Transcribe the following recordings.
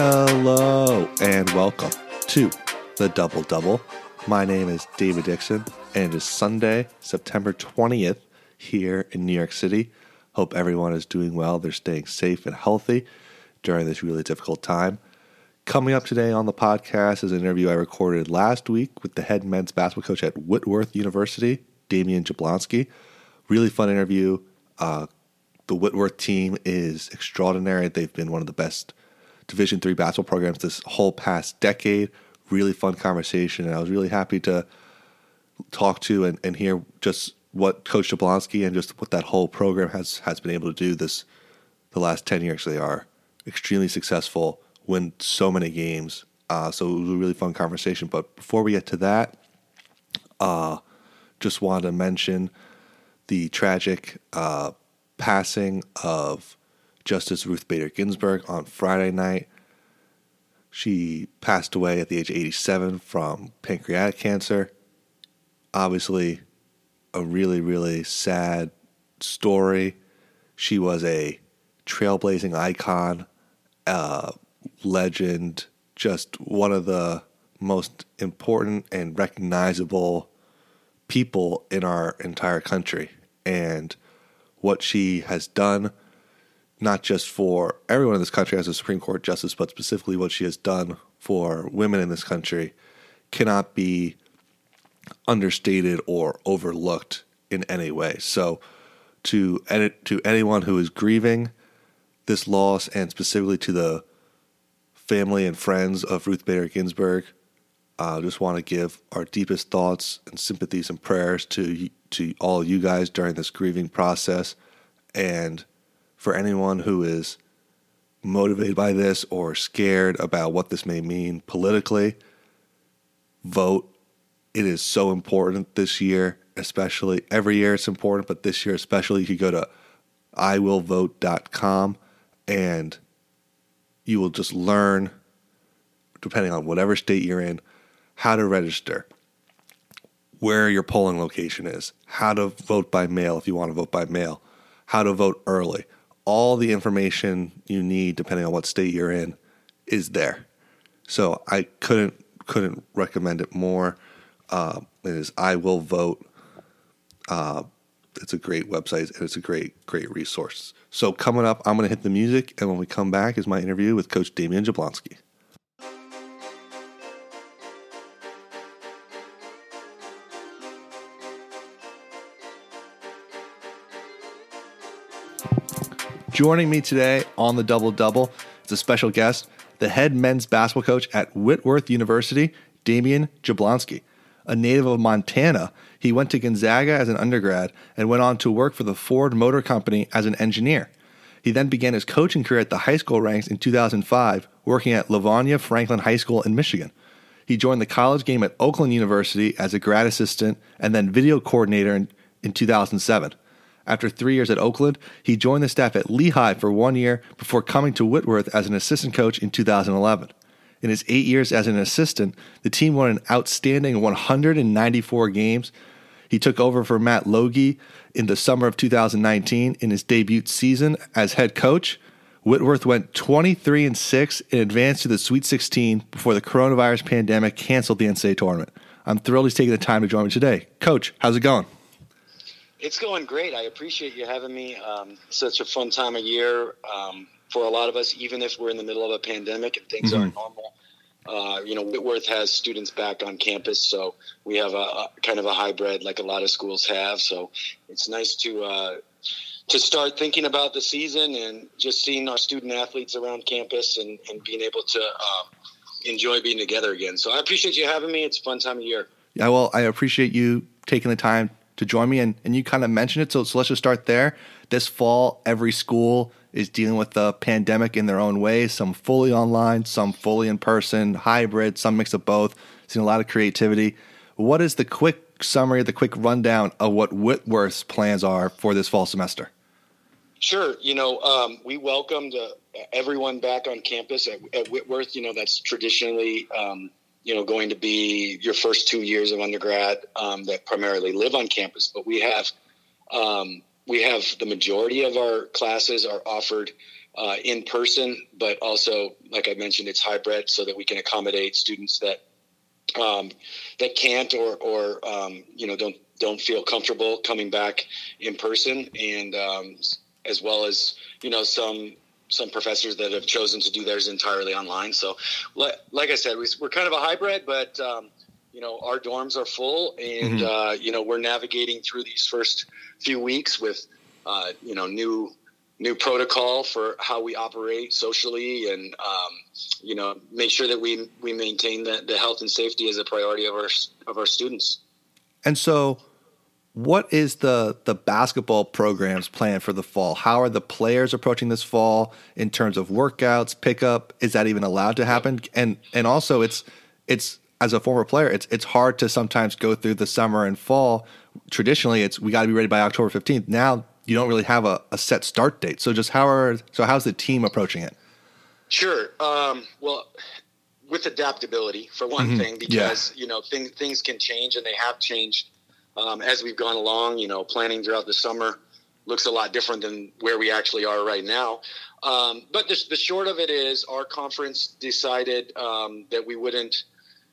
Hello and welcome to the Double Double. My name is David Dixon and it is Sunday, September 20th here in New York City. Hope everyone is doing well. They're staying safe and healthy during this really difficult time. Coming up today on the podcast is an interview I recorded last week with the head men's basketball coach at Whitworth University, Damion Jablonski. Really fun interview. The Whitworth team is extraordinary. They've been one of the best Division III basketball programs this whole past decade. Really fun conversation, and I was really happy to talk to and hear just what Coach Jablonski and just what that whole program has been able to do the last 10 years. They are extremely successful, win so many games. So it was a really fun conversation. But before we get to that, just wanted to mention the tragic passing of Justice Ruth Bader Ginsburg on Friday night. She passed away at the age of 87 from pancreatic cancer. Obviously, a really, really sad story. She was a trailblazing icon, legend, just one of the most important and recognizable people in our entire country. And what she has done, not just for everyone in this country as a Supreme Court justice, but specifically what she has done for women in this country, cannot be understated or overlooked in any way. So to anyone who is grieving this loss, and specifically to the family and friends of Ruth Bader Ginsburg, I just want to give our deepest thoughts and sympathies and prayers to all you guys during this grieving process. And for anyone who is motivated by this or scared about what this may mean politically, vote. It is so important this year, especially. Every year it's important, but this year especially. You could go to iwillvote.com and you will just learn, depending on whatever state you're in, how to register, where your polling location is, how to vote by mail if you want to vote by mail, how to vote early. All the information you need, depending on what state you're in, is there. So I couldn't recommend it more. It is I Will Vote. It's a great website, and it's a great resource. So coming up, I'm going to hit the music, and when we come back is my interview with Coach Damion Jablonski. Joining me today on the Double Double is a special guest, the head men's basketball coach at Whitworth University, Damion Jablonski. A native of Montana, he went to Gonzaga as an undergrad and went on to work for the Ford Motor Company as an engineer. He then began his coaching career at the high school ranks in 2005, working at Livonia Franklin High School in Michigan. He joined the college game at Oakland University as a grad assistant and then video coordinator in 2007. After 3 years at Oakland, he joined the staff at Lehigh for 1 year before coming to Whitworth as an assistant coach in 2011. In his 8 years as an assistant, the team won an outstanding 194 games. He took over for Matt Logie in the summer of 2019 in his debut season as head coach. Whitworth went 23-6 and advanced to the Sweet 16 before the coronavirus pandemic canceled the NCAA tournament. I'm thrilled he's taking the time to join me today. Coach, how's it going? It's going great. I appreciate you having me. Such a fun time of year for a lot of us, even if we're in the middle of a pandemic and things aren't normal. Whitworth has students back on campus, so we have a kind of a hybrid like a lot of schools have. So it's nice to start thinking about the season and just seeing our student athletes around campus and being able to enjoy being together again. So I appreciate you having me. It's a fun time of year. Yeah, well, I appreciate you taking the time to join me, and you kind of mentioned it, so let's just start there. This fall, every school is dealing with the pandemic in their own way, some fully online, some fully in person, hybrid, some mix of both. Seen a lot of creativity. What is the quick summary, the quick rundown of what Whitworth's plans are for this fall semester? Sure. We welcomed everyone back on campus at Whitworth. That's traditionally going to be your first 2 years of undergrad that primarily live on campus. But we have the majority of our classes are offered in person, but also, like I mentioned, it's hybrid so that we can accommodate students that that can't or you know don't feel comfortable coming back in person, and as well as, you know, some professors that have chosen to do theirs entirely online. So like I said, we're kind of a hybrid, but you know, our dorms are full, and you know, we're navigating through these first few weeks with you know, new protocol for how we operate socially, and you know, make sure that we maintain the health and safety as a priority of our students. And so, what is the basketball program's plan for the fall? How are the players approaching this fall in terms of workouts, pickup? Is that even allowed to happen? And also, it's as a former player, it's hard to sometimes go through the summer and fall. Traditionally, it's we got to be ready by October 15th. Now you don't really have a set start date. So just how's the team approaching it? Sure. Well, with adaptability for one thing, because you know, things can change, and they have changed as we've gone along. You know, planning throughout the summer looks a lot different than where we actually are right now. But the short of it is, our conference decided that we wouldn't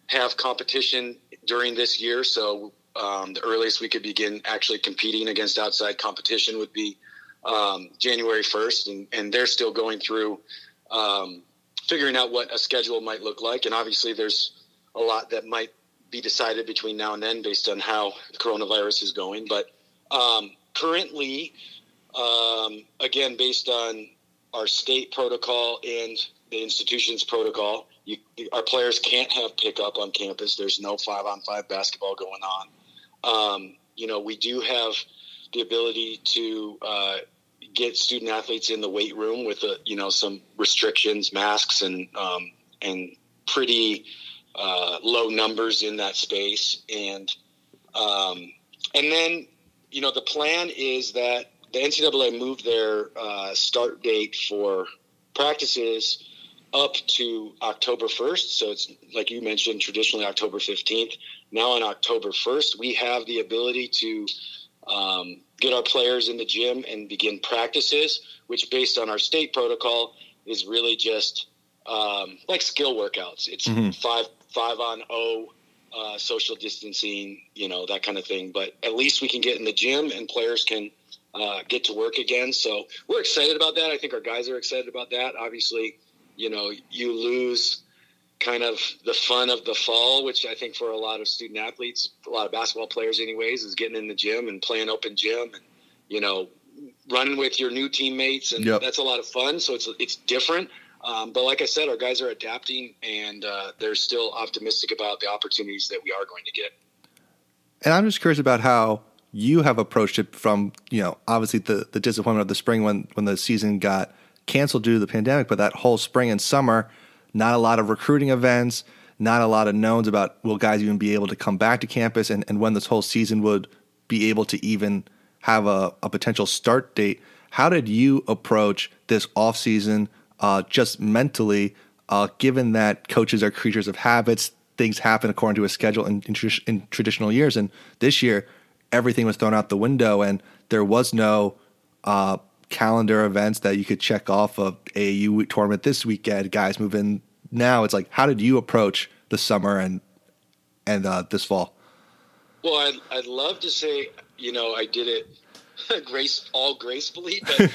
have competition during this year. So the earliest we could begin actually competing against outside competition would be January 1st. And they're still going through figuring out what a schedule might look like. And obviously there's a lot that might be decided between now and then based on how the coronavirus is going. But currently, again, based on our state protocol and the institution's protocol, our players can't have pickup on campus. There's no 5-on-5 basketball going on. You know, we do have the ability to get student athletes in the weight room with you know, some restrictions, masks, and pretty low numbers in that space. And then, you know, the plan is that the NCAA moved their start date for practices up to October 1st. So it's, like you mentioned, traditionally October 15th. Now on October 1st, we have the ability to get our players in the gym and begin practices, which based on our state protocol is really just like skill workouts. It's 5-on-0, social distancing, you know, that kind of thing. But at least we can get in the gym and players can get to work again. So we're excited about that. I think our guys are excited about that. Obviously, you know, you lose kind of the fun of the fall, which I think for a lot of student athletes, a lot of basketball players anyways, is getting in the gym and playing open gym and, you know, running with your new teammates. And that's a lot of fun. So it's different. But like I said, our guys are adapting, and they're still optimistic about the opportunities that we are going to get. And I'm just curious about how you have approached it from, you know, obviously the disappointment of the spring when the season got canceled due to the pandemic, but that whole spring and summer, not a lot of recruiting events, not a lot of knowns about will guys even be able to come back to campus and when this whole season would be able to even have a potential start date. How did you approach this offseason just mentally, given that coaches are creatures of habits, things happen according to a schedule in traditional years, and this year everything was thrown out the window and there was no calendar events that you could check off of AAU tournament this weekend, guys move in now. It's like, how did you approach the summer and this fall? Well, I'd love to say, you know, I did it gracefully, but,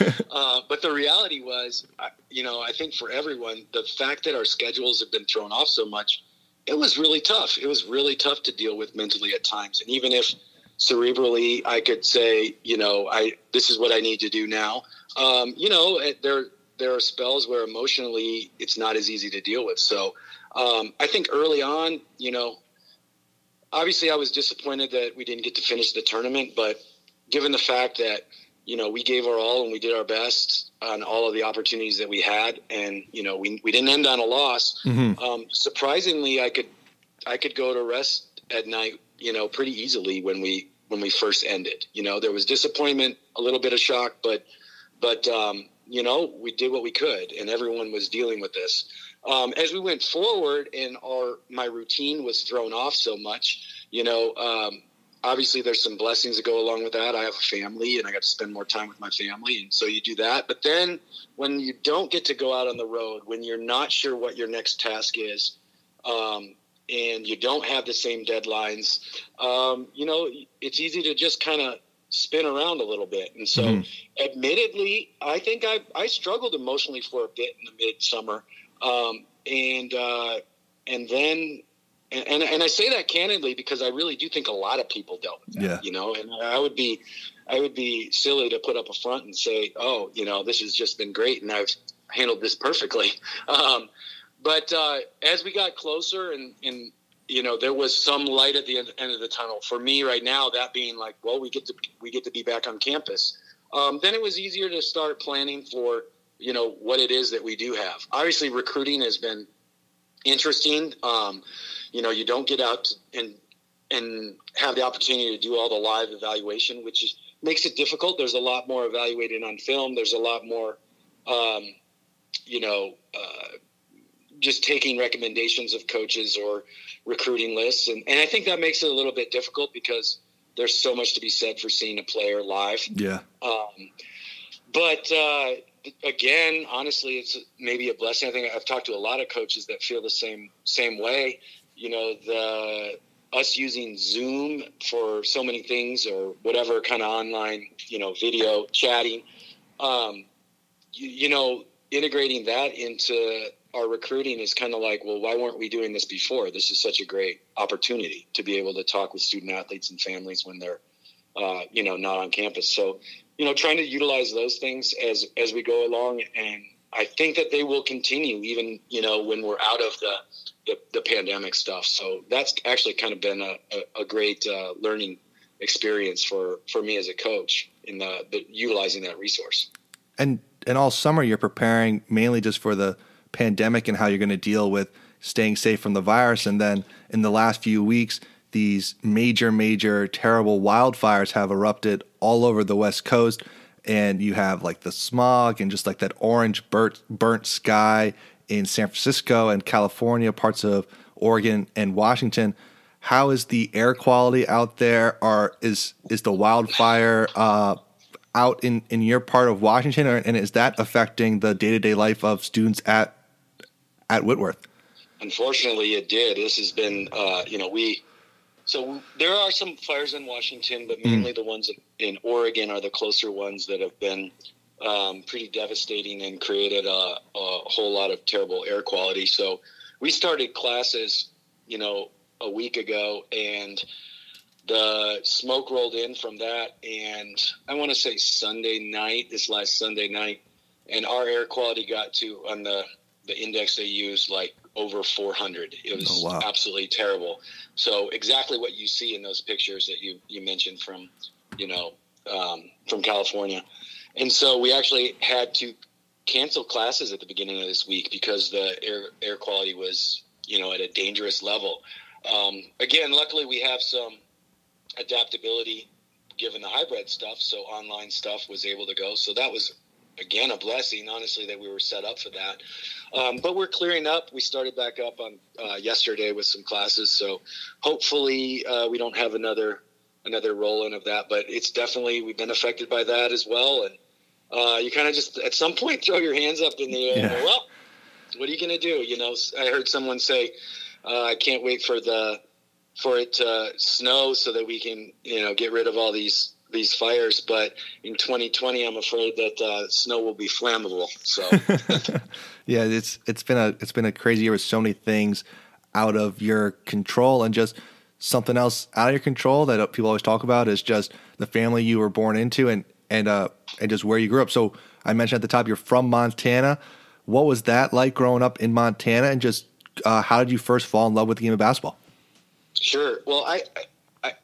but the reality was, you know, I think for everyone, the fact that our schedules have been thrown off so much, it was really tough. It was really tough to deal with mentally at times. And even if cerebrally I could say, you know, this is what I need to do now. You know, there are spells where emotionally it's not as easy to deal with. So I think early on, you know, obviously I was disappointed that we didn't get to finish the tournament, but given the fact that, you know, we gave our all and we did our best on all of the opportunities that we had, and, you know, we didn't end on a loss. Surprisingly, I could go to rest at night, you know, pretty easily when we first ended. You know, there was disappointment, a little bit of shock, but you know, we did what we could, and everyone was dealing with this. As we went forward, and my routine was thrown off so much, you know, obviously there's some blessings that go along with that. I have a family and I got to spend more time with my family. And so you do that. But then when you don't get to go out on the road, when you're not sure what your next task is, and you don't have the same deadlines, you know, it's easy to just kind of spin around a little bit. And so admittedly, I think I struggled emotionally for a bit in the midsummer. And then I say that candidly because I really do think a lot of people dealt with that, you know, and I would be silly to put up a front and say, oh, you know, this has just been great and I've handled this perfectly. But as we got closer and, you know, there was some light at the end of the tunnel for me right now, that being like, well, we get to be back on campus. Then it was easier to start planning for, you know, what it is that we do have. Obviously recruiting has been interesting. You know, you don't get out and have the opportunity to do all the live evaluation, which makes it difficult. There's a lot more evaluating on film. There's a lot more, just taking recommendations of coaches or recruiting lists. And I think that makes it a little bit difficult because there's so much to be said for seeing a player live. Yeah. But again, honestly, it's maybe a blessing. I think I've talked to a lot of coaches that feel the same way. You know, us using Zoom for so many things or whatever kind of online, you know, video chatting, you know, integrating that into our recruiting is kind of like, well, why weren't we doing this before? This is such a great opportunity to be able to talk with student athletes and families when they're, you know, not on campus. So, you know, trying to utilize those things as we go along. And I think that they will continue even, you know, when we're out of the pandemic stuff. So that's actually kind of been a great learning experience for me as a coach in the utilizing that resource. And all summer you're preparing mainly just for the pandemic and how you're going to deal with staying safe from the virus. And then in the last few weeks, these major terrible wildfires have erupted all over the West Coast. And you have like the smog and just like that orange burnt sky in San Francisco and California, parts of Oregon and Washington. How is the air quality out there? Or is the wildfire out in your part of Washington, and is that affecting the day-to-day life of students at Whitworth? Unfortunately, it did. This has been, so there are some fires in Washington, but mainly the ones in Oregon are the closer ones that have been pretty devastating and created a whole lot of terrible air quality. So we started classes, you know, a week ago, and the smoke rolled in from that, and I want to say this last Sunday night, and our air quality got to, on the index they used, like over 400. It was absolutely terrible. So exactly what you see in those pictures that you mentioned from, you know, from California. And so we actually had to cancel classes at the beginning of this week because the air quality was, you know, at a dangerous level. Again, luckily we have some adaptability given the hybrid stuff, so online stuff was able to go, so that was again a blessing, honestly, that we were set up for that. But we're clearing up. We started back up on yesterday with some classes, so hopefully we don't have another roll in of that, but it's definitely, we've been affected by that as well. And you kind of just at some point throw your hands up in the air and go, well, what are you gonna do? You know, I heard someone say I can't wait for it to snow so that we can, you know, get rid of all these fires. But in 2020, I'm afraid that snow will be flammable. So, yeah, it's been a crazy year with so many things out of your control, and just something else out of your control that people always talk about is just the family you were born into and just where you grew up. So I mentioned at the top, you're from Montana. What was that like growing up in Montana, and just how did you first fall in love with the game of basketball? Sure. Well, I a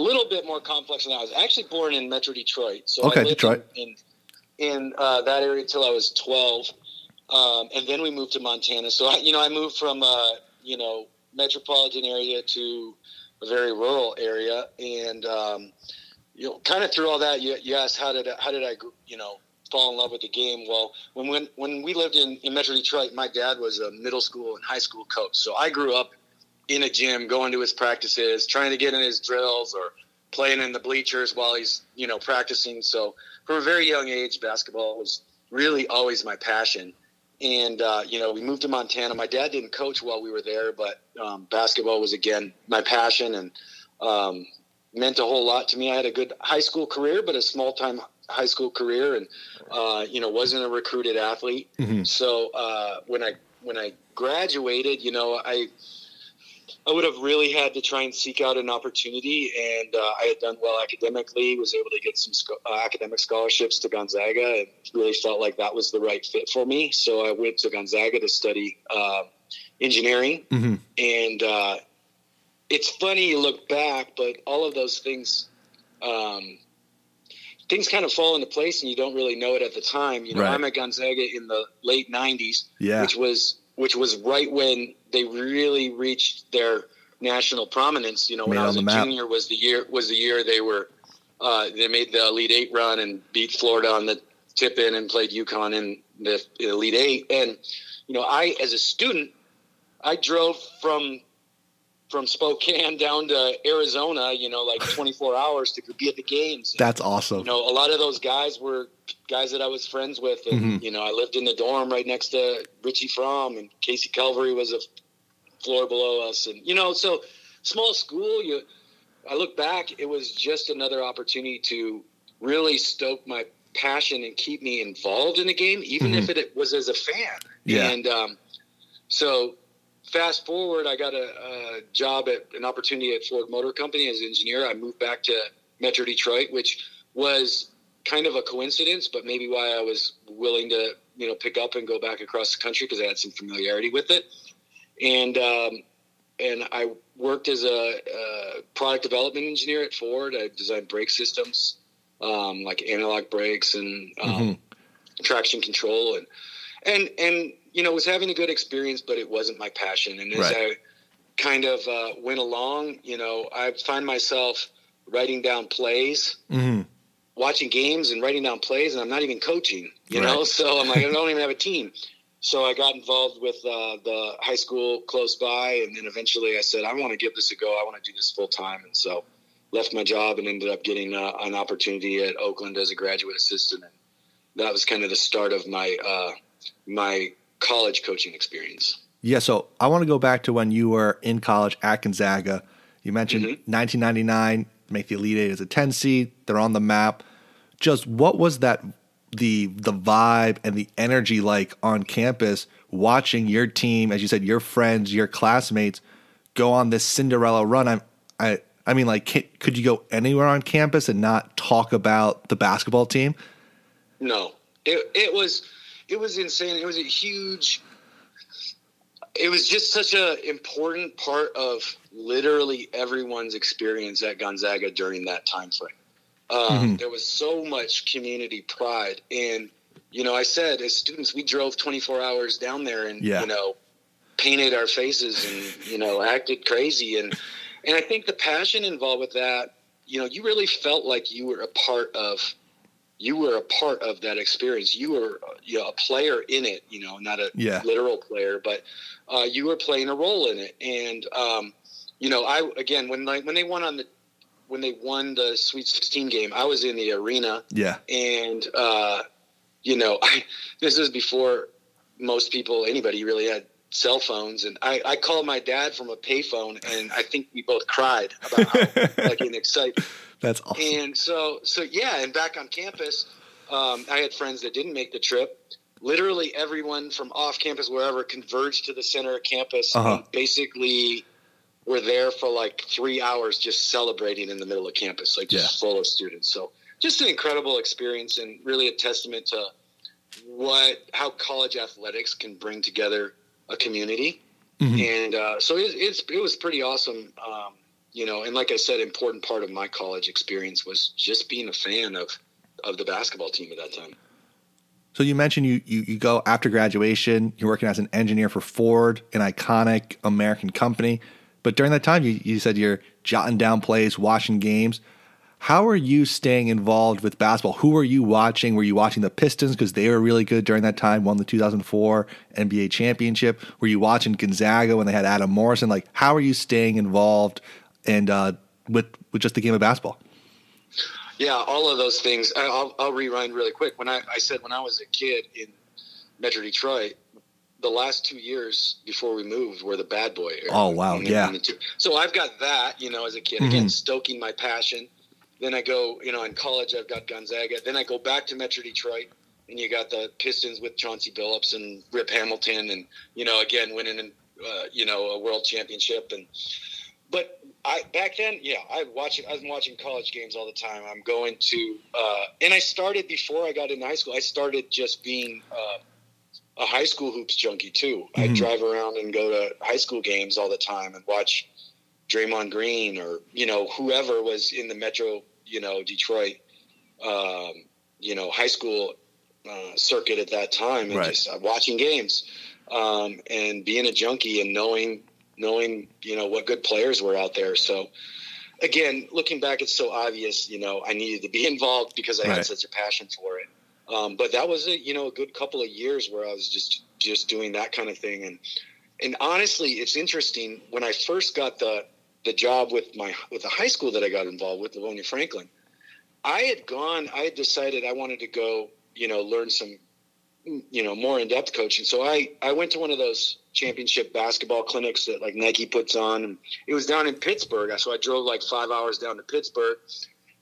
little bit more complex than I was. I actually born in Metro Detroit, so I lived in that area till I was 12, and then we moved to Montana. So I moved from metropolitan area to a very rural area, and you know, kind of through all that, you asked how did I fall in love with the game. Well, when we lived in Metro Detroit, my dad was a middle school and high school coach, so I grew up in a gym, going to his practices, trying to get in his drills or playing in the bleachers while he's, you know, practicing. So from a very young age, basketball was really always my passion. And, you know, we moved to Montana. My dad didn't coach while we were there, but basketball was, again, my passion and meant a whole lot to me. I had a good high school career, but a small-time high school career and, you know, wasn't a recruited athlete. Mm-hmm. So when I graduated, you know, I would have really had to try and seek out an opportunity, and I had done well academically, was able to get some academic scholarships to Gonzaga, and really felt like that was the right fit for me. So I went to Gonzaga to study engineering. Mm-hmm. And it's funny you look back, but all of those things kind of fall into place, and you don't really know it at the time. You know, right. I'm at Gonzaga in the late 90s, yeah. which was right when they really reached their national prominence. You know, when I was a junior was the year they were they made the Elite Eight run and beat Florida on the tip-in and played UConn in the Elite Eight. And, you know, I, as a student, I drove from Spokane down to Arizona, you know, like 24 hours to be at the games. That's awesome. You know, a lot of those guys were guys that I was friends with. And, mm-hmm. you know, I lived in the dorm right next to Richie Fromm, and Casey Calvary was a floor below us. And, you know, so small school, I look back, it was just another opportunity to really stoke my passion and keep me involved in the game, even mm-hmm. if it was as a fan. Yeah. And so fast forward, I got a job an opportunity at Ford Motor Company as an engineer. I moved back to Metro Detroit, which was kind of a coincidence, but maybe why I was willing to, you know, pick up and go back across the country, because I had some familiarity with it. And I worked as a product development engineer at Ford. I designed brake systems, like analog brakes and mm-hmm. traction control and you know, was having a good experience, but it wasn't my passion. And as right. I kind of went along, you know, I find myself writing down plays, mm-hmm. watching games and writing down plays, and I'm not even coaching, you right. know? So I'm like, I don't even have a team. So I got involved with the high school close by, and then eventually I said, I want to give this a go. I want to do this full time. And so left my job and ended up getting an opportunity at Oakland as a graduate assistant. And that was kind of the start of my my college coaching experience. Yeah, so I want to go back to when you were in college at Gonzaga. You mentioned mm-hmm. 1999, make the Elite Eight as a 10 seed. They're on the map. Just what was that, the vibe and the energy like on campus, watching your team, as you said, your friends, your classmates, go on this Cinderella run? I mean, like, could you go anywhere on campus and not talk about the basketball team? No, it was insane. It was just such an important part of literally everyone's experience at Gonzaga during that time frame. Mm-hmm. There was so much community pride. And, you know, I said, as students, we drove 24 hours down there and, yeah. you know, painted our faces and, you know, acted crazy. And I think the passion involved with that, you know, you really felt like you were a part of that experience. You were, you know, a player in it, you know, not a yeah. literal player, but you were playing a role in it. And, you know, when they won the Sweet 16 game, I was in the arena. Yeah. And, you know, this is before most people, anybody really had cell phones. And I called my dad from a payphone, and I think we both cried about how like an excitement. That's awesome. And so yeah, and back on campus, I had friends that didn't make the trip. Literally everyone from off campus, wherever, converged to the center of campus uh-huh. and basically were there for like 3 hours just celebrating in the middle of campus, like just yeah. full of students. So just an incredible experience, and really a testament to how college athletics can bring together a community. Mm-hmm. And so it was pretty awesome. You know, and like I said, important part of my college experience was just being a fan of the basketball team at that time. So you mentioned you go after graduation, you're working as an engineer for Ford, an iconic American company. But during that time, you said you're jotting down plays, watching games. How are you staying involved with basketball? Who were you watching? Were you watching the Pistons because they were really good during that time, won the 2004 NBA championship? Were you watching Gonzaga when they had Adam Morrison? Like, how are you staying involved and with just the game of basketball? Yeah, all of those things. I'll rewind really quick. When I said when I was a kid in Metro Detroit, the last 2 years before we moved were the bad boy era. Oh, wow, yeah. So I've got that, you know, as a kid, again, stoking my passion. Then I go, you know, in college I've got Gonzaga. Then I go back to Metro Detroit, and you got the Pistons with Chauncey Billups and Rip Hamilton and, you know, again, winning, a world championship. But back then, yeah, I was watching college games all the time. I'm going to and I started before I got into high school. I started just being a high school hoops junkie too. I drive around and go to high school games all the time and watch Draymond Green or, you know, whoever was in the Metro, you know, Detroit, high school circuit at that time, and just watching games and being a junkie and knowing, you know, what good players were out there. So again, looking back, it's so obvious, you know, I needed to be involved because I had such a passion for it. But that was a good couple of years where I was just doing that kind of thing. And honestly, it's interesting. When I first got the job with the high school that I got involved with, Livonia Franklin, I had decided I wanted to go, you know, learn some, you know, more in-depth coaching. So I went to one of those championship basketball clinics that like Nike puts on, and it was down in Pittsburgh. So I drove like 5 hours down to Pittsburgh,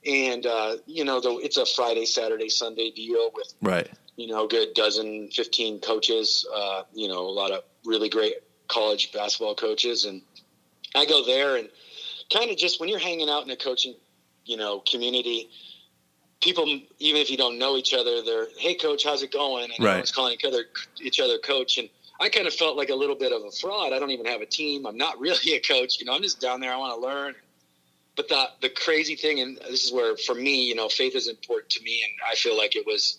and it's a Friday, Saturday, Sunday deal with, you know, a good 15 coaches, a lot of really great college basketball coaches. And I go there, and kind of just when you're hanging out in a coaching, you know, community, people, even if you don't know each other, they're, hey, coach, how's it going? And everyone's calling each other coach. And I kind of felt like a little bit of a fraud. I don't even have a team. I'm not really a coach. You know, I'm just down there. I want to learn. But the crazy thing, and this is where, for me, you know, faith is important to me, and I feel like it was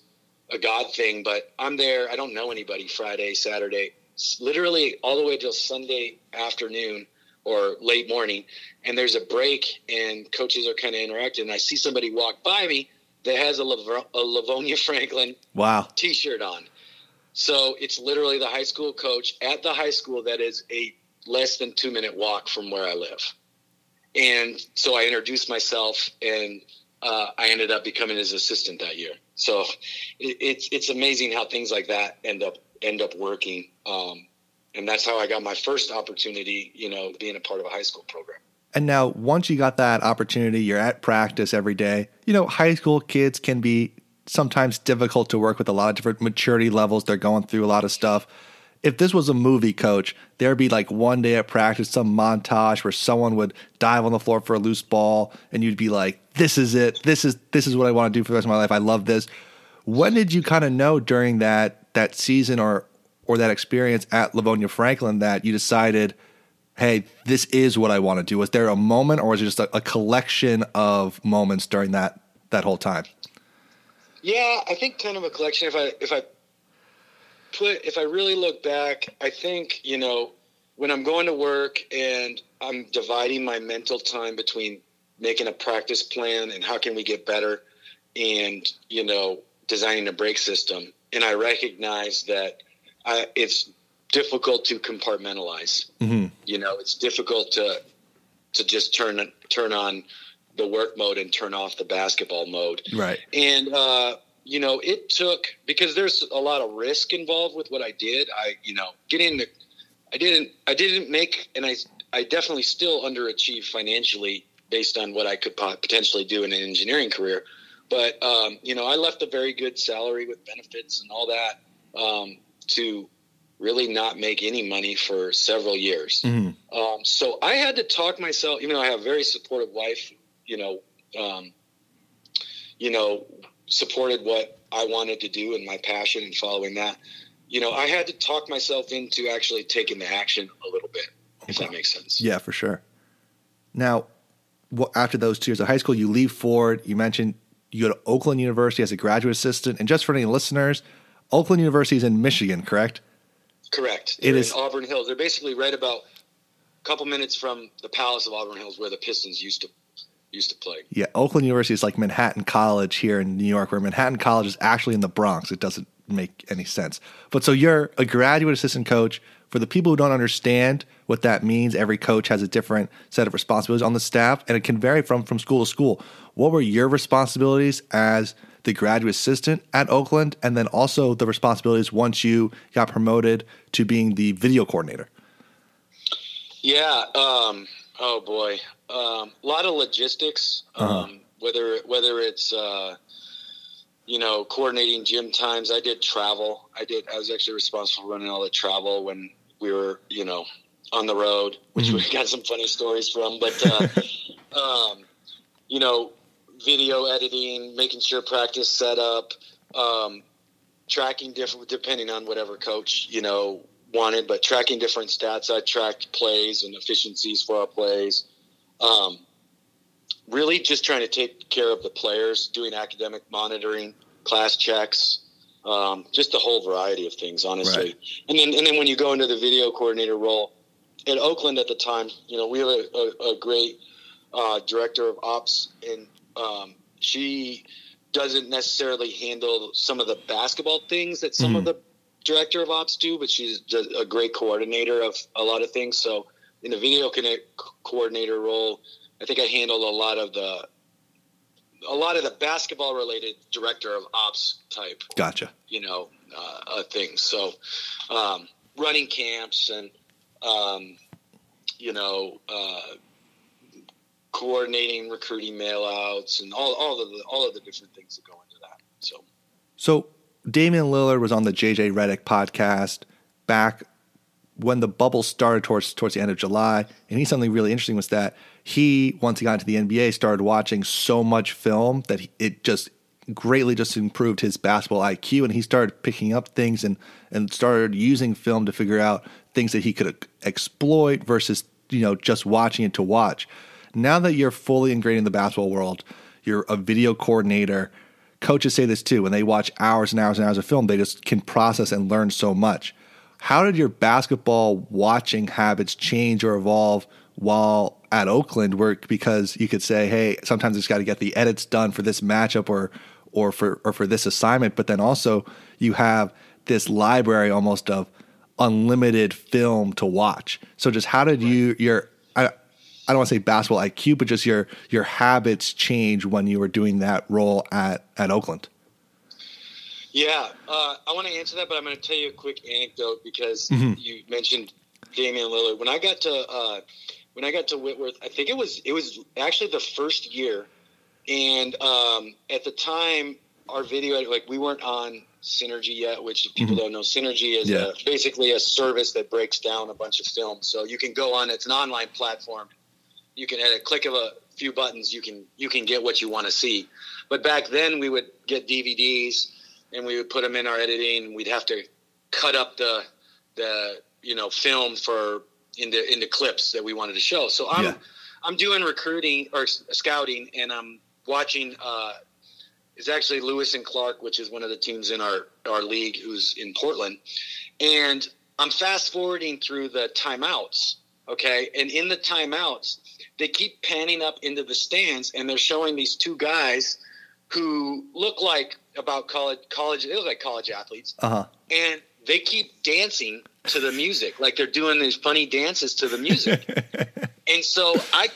a God thing. But I'm there. I don't know anybody Friday, Saturday, literally all the way till Sunday afternoon or late morning. And there's a break, and coaches are kind of interacting. And I see somebody walk by me that has a Livonia Franklin T-shirt on. So it's literally the high school coach at the high school that is a less than 2-minute walk from where I live. And so I introduced myself, and I ended up becoming his assistant that year. So it's amazing how things like that end up working. And that's how I got my first opportunity, you know, being a part of a high school program. And now once you got that opportunity, you're at practice every day. You know, high school kids can be sometimes difficult to work with, a lot of different maturity levels. They're going through a lot of stuff. If this was a movie, coach, there'd be like one day at practice, some montage where someone would dive on the floor for a loose ball, and you'd be like, this is it. This is what I want to do for the rest of my life. I love this. When did you kind of know during that season or that experience at Livonia Franklin that you decided, hey, this is what I want to do? Was there a moment, or was it just a collection of moments during that whole time? Yeah, I think kind of a collection. If I really look back, I think, you know, when I'm going to work and I'm dividing my mental time between making a practice plan and how can we get better and, you know, designing a break system. And I recognize that it's difficult to compartmentalize, you know, it's difficult to just turn on the work mode and turn off the basketball mode. Right. And, you know, it took, because there's a lot of risk involved with what I did. I definitely still underachieved financially based on what I could potentially do in an engineering career. But, you know, I left a very good salary with benefits and all that to really not make any money for several years. So I had to talk myself, even though I have a very supportive wife, supported what I wanted to do and my passion and following that, you know, I had to talk myself into actually taking the action a little bit, if that makes sense. Yeah, for sure. Now, after those 2 years of high school, you leave Ford. You mentioned you go to Oakland University as a graduate assistant. And just for any listeners, Oakland University is in Michigan, correct? Correct. It is in Auburn Hills. They're basically right about a couple minutes from the Palace of Auburn Hills where the Pistons used to play. Yeah, Oakland University is like Manhattan College here in New York, where Manhattan College is actually in the Bronx. It doesn't make any sense. But so you're a graduate assistant coach For the people who don't understand what that means, every coach has a different set of responsibilities on the staff, and it can vary from school to school. What were your responsibilities as the graduate assistant at Oakland, and then also the responsibilities once you got promoted to being the video coordinator? Yeah. Oh boy. A lot of logistics, whether it's, coordinating gym times. I did travel. I was actually responsible for running all the travel when we were, on the road, which we got some funny stories from, but, video editing, making sure practice set up, tracking different, depending on whatever coach, wanted, but tracking different stats. I tracked plays and efficiencies for our plays. Really just trying to take care of the players, doing academic monitoring, class checks, just a whole variety of things, honestly. Right. And then when you go into the video coordinator role at Oakland at the time, we have a great director of ops, and she doesn't necessarily handle some of the basketball things that some of the director of ops do, but she's just a great coordinator of a lot of things. So in the video coordinator role, I think I handled a lot of the basketball related director of ops type, gotcha, things. So, running camps and, coordinating recruiting mail outs and all of the different things that go into that. So Damian Lillard was on the JJ Redick podcast back when the bubble started towards the end of July. And he said something really interesting was that he, once he got into the NBA, started watching so much film that it just greatly just improved his basketball IQ. And he started picking up things and started using film to figure out things that he could exploit versus, just watching it to watch. Now that you're fully ingrained in the basketball world, you're a video coordinator. Coaches say this too. When they watch hours and hours and hours of film, they just can process and learn so much. How did your basketball watching habits change or evolve while at Oakland? Because you could say, hey, sometimes it's got to get the edits done for this matchup or for this assignment. But then also you have this library almost of unlimited film to watch. So just how did I don't want to say basketball IQ, but just your habits change when you were doing that role at Oakland? Yeah, I want to answer that, but I'm going to tell you a quick anecdote because you mentioned Damian Lillard. When I got to Whitworth, I think it was actually the first year, and at the time our video, we weren't on Synergy yet, which if people don't know, Synergy is basically a service that breaks down a bunch of film. So you can go on; it's an online platform. You can, at a click of a few buttons, you can get what you want to see. But back then, we would get DVDs and we would put them in our editing. We'd have to cut up the film for into clips that we wanted to show. So I'm doing recruiting or scouting, and I'm watching. It's actually Lewis and Clark, which is one of the teams in our league who's in Portland. And I'm fast-forwarding through the timeouts, okay? And in the timeouts, they keep panning up into the stands, and they're showing these two guys who look like college athletes. And they keep dancing to the music, like they're doing these funny dances to the music. And so I,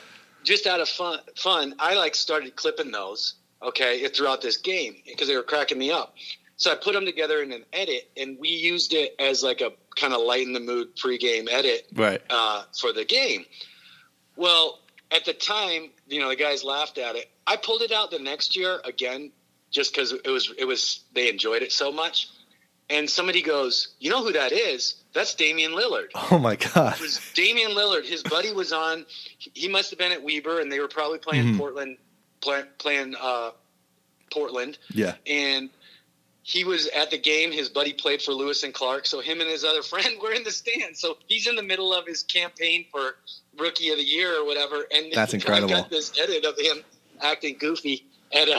just out of fun, I started clipping those. Okay, throughout this game because they were cracking me up. So I put them together in an edit, and we used it as a kind of lighten the mood pregame edit for the game. Well, at the time, the guys laughed at it. I pulled it out the next year again just because it was they enjoyed it so much. And somebody goes, "You know who that is? That's Damian Lillard." Oh, my God. It was Damian Lillard. His buddy was on. He must have been at Weber, and they were probably playing Portland. Yeah. And he was at the game. His buddy played for Lewis and Clark. So him and his other friend were in the stands. So he's in the middle of his campaign for Rookie of the Year or whatever. And that's incredible. I got this edit of him acting goofy at a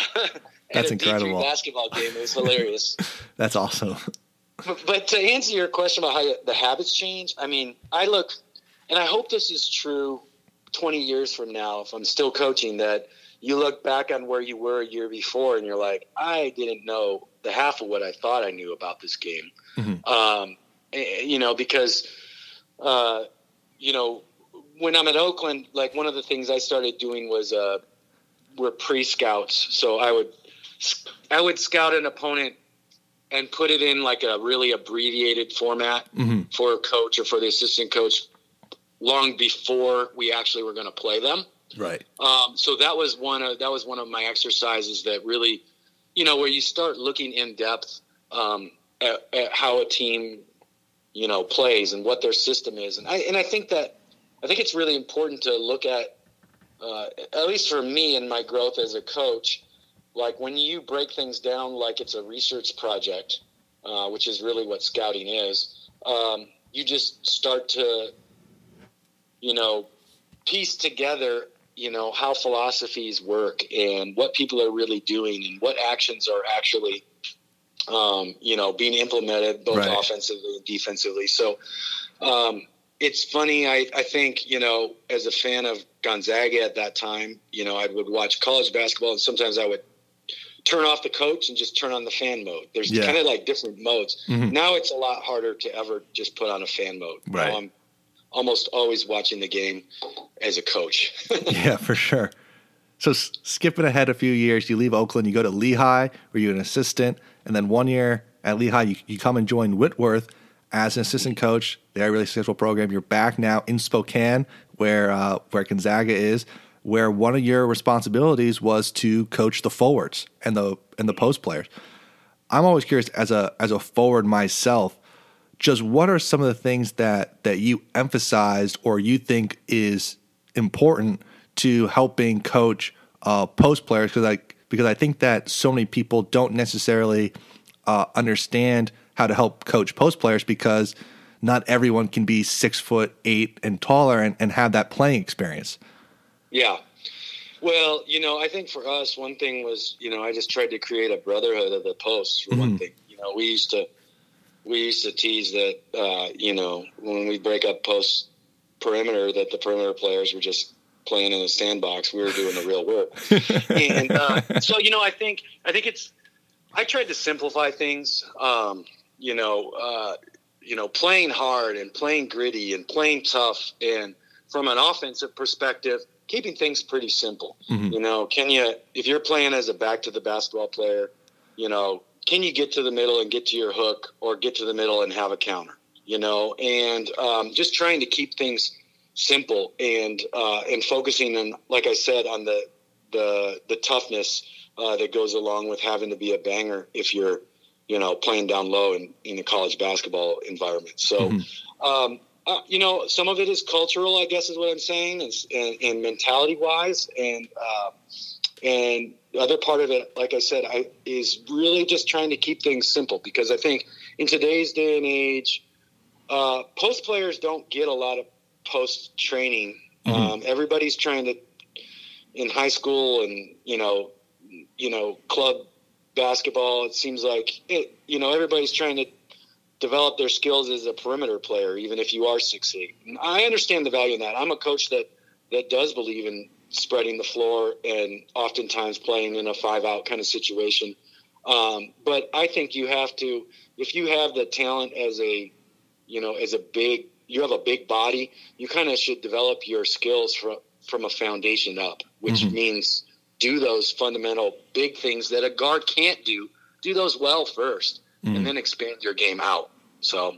D3 basketball game. It was hilarious. That's awesome. But to answer your question about how the habits change, I mean, I look, and I hope this is true 20 years from now, if I'm still coaching, that you look back on where you were a year before and you're like, I didn't know the half of what I thought I knew about this game. Because you know, when I'm at Oakland, like one of the things I started doing was were pre-scouts. So I would scout an opponent and put it in like a really abbreviated format for a coach or for the assistant coach long before we actually were going to play them. Right. So that was one of my exercises that really, you know, where you start looking in depth at how a team, you know, plays and what their system is. And I think it's really important to look at least for me and my growth as a coach, like when you break things down like it's a research project, which is really what scouting is, you just start to, you know, piece together, you know, how philosophies work and what people are really doing and what actions are actually, you know, being implemented both offensively and defensively. So it's funny. I think, you know, as a fan of Gonzaga at that time, you know, I would watch college basketball and sometimes I would turn off the coach and just turn on the fan mode. There's kind of like different modes. Now it's a lot harder to ever just put on a fan mode. Right. Almost always watching the game as a coach. Yeah, for sure. So skipping ahead a few years, you leave Oakland, you go to Lehigh, where you're an assistant, and then 1 year at Lehigh, you come and join Whitworth as an assistant coach. They're a really successful program. You're back now in Spokane, where Gonzaga is, where one of your responsibilities was to coach the forwards and the post players. I'm always curious, as a forward myself, just what are some of the things that you emphasized or you think is important to helping coach post players? Because I think that so many people don't necessarily understand how to help coach post players because not everyone can be 6'8" and taller and have that playing experience. Yeah. Well, you know, I think for us, one thing was, you know, I just tried to create a brotherhood of the posts for one thing. You know, we used to tease that, you know, when we break up post perimeter, that the perimeter players were just playing in a sandbox. We were doing the real work. And so, you know, I think I tried to simplify things, you know, playing hard and playing gritty and playing tough. And from an offensive perspective, keeping things pretty simple. You know, if you're playing as a back to the basketball player, you know, can you get to the middle and get to your hook or get to the middle and have a counter, you know, and just trying to keep things simple and focusing on, like I said, on the toughness that goes along with having to be a banger if you're, you know, playing down low in a college basketball environment. So, you know, some of it is cultural, I guess is what I'm saying, and mentality wise. And the other part of it, like I said, is really just trying to keep things simple because I think in today's day and age, post players don't get a lot of post training. Everybody's trying to in high school and, you know, club basketball. It seems like you know, everybody's trying to develop their skills as a perimeter player, even if you are 6'8". And I understand the value in that. I'm a coach that does believe in spreading the floor and oftentimes playing in a 5-out kind of situation. But I think you have to, if you have the talent you have a big body, you kind of should develop your skills from a foundation up, which means do those fundamental big things that a guard can't do. Do those well first and then expand your game out. So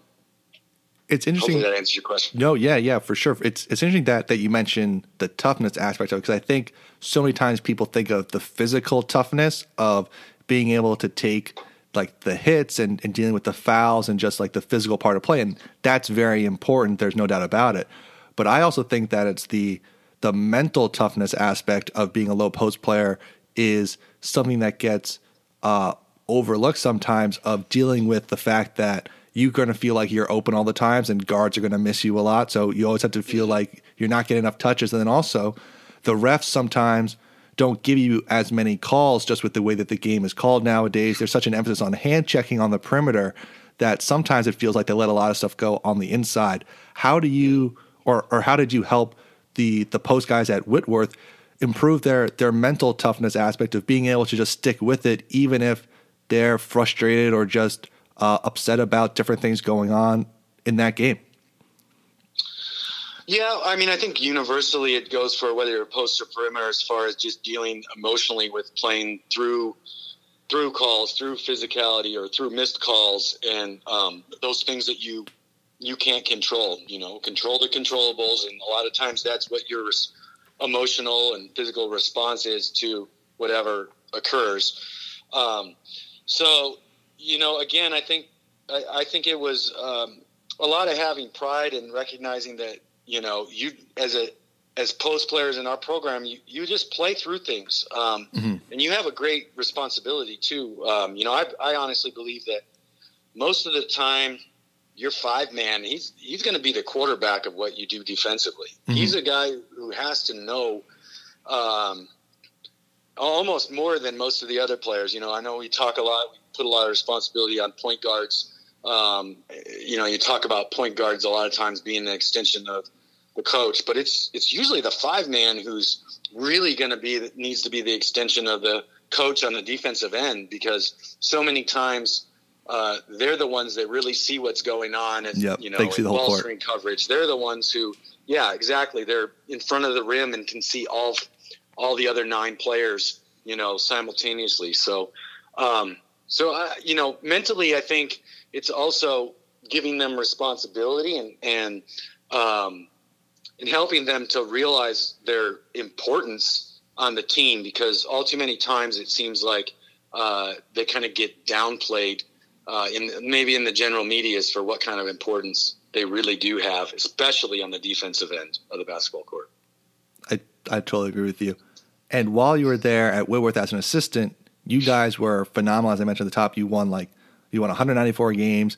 it's interesting. Hopefully that answers your question. No, yeah, for sure. It's interesting that you mentioned the toughness aspect of it because I think so many times people think of the physical toughness of being able to take like the hits and dealing with the fouls and just like the physical part of play, and that's very important. There's no doubt about it. But I also think that it's the mental toughness aspect of being a low post player is something that gets overlooked sometimes of dealing with the fact that you're going to feel like you're open all the times and guards are going to miss you a lot. So you always have to feel like you're not getting enough touches. And then also the refs sometimes don't give you as many calls just with the way that the game is called nowadays. There's such an emphasis on hand checking on the perimeter that sometimes it feels like they let a lot of stuff go on the inside. How do you, or how did you help the post guys at Whitworth improve their mental toughness aspect of being able to just stick with it, even if they're frustrated or just upset about different things going on in that game? Yeah, I mean, I think universally it goes for whether you're post or perimeter as far as just dealing emotionally with playing through calls, through physicality, or through missed calls, and those things that you can't control. You know, control the controllables, and a lot of times that's what your emotional and physical response is to whatever occurs. So, you know, again, I think it was a lot of having pride and recognizing that, you know, you as post players in our program, you just play through things. Mm-hmm. And you have a great responsibility too. You know, I honestly believe that most of the time your five man, he's going to be the quarterback of what you do defensively. Mm-hmm. He's a guy who has to know, almost more than most of the other players. You know, I know we talk a lot, we put a lot of responsibility on point guards. You know, you talk about point guards a lot of times being an extension of the coach, but it's usually the five man who's really going to be needs to be the extension of the coach on the defensive end, because so many times they're the ones that really see what's going on, and yep, you know, in ball screen coverage, they're the ones who, yeah, exactly, they're in front of the rim and can see all the other nine players, you know, simultaneously. So, you know, mentally, I think it's also giving them responsibility and helping them to realize their importance on the team, because all too many times it seems like they kind of get downplayed in the general media as for what kind of importance they really do have, especially on the defensive end of the basketball court. I totally agree with you. And while you were there at Whitworth as an assistant, you guys were phenomenal. As I mentioned at the top, you won 194 games.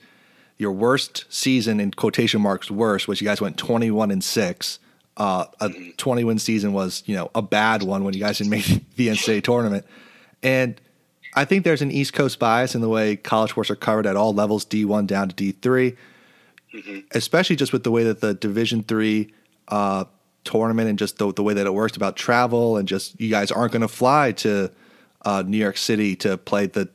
Your worst season, in quotation marks, worst, was you guys went 21-6. A 20-win season was, you know, a bad one when you guys didn't make the NCAA tournament. And I think there's an East Coast bias in the way college sports are covered at all levels, D1 down to D3, especially just with the way that the Division III tournament and just the way that it works about travel, and just you guys aren't going to fly to New York City to play the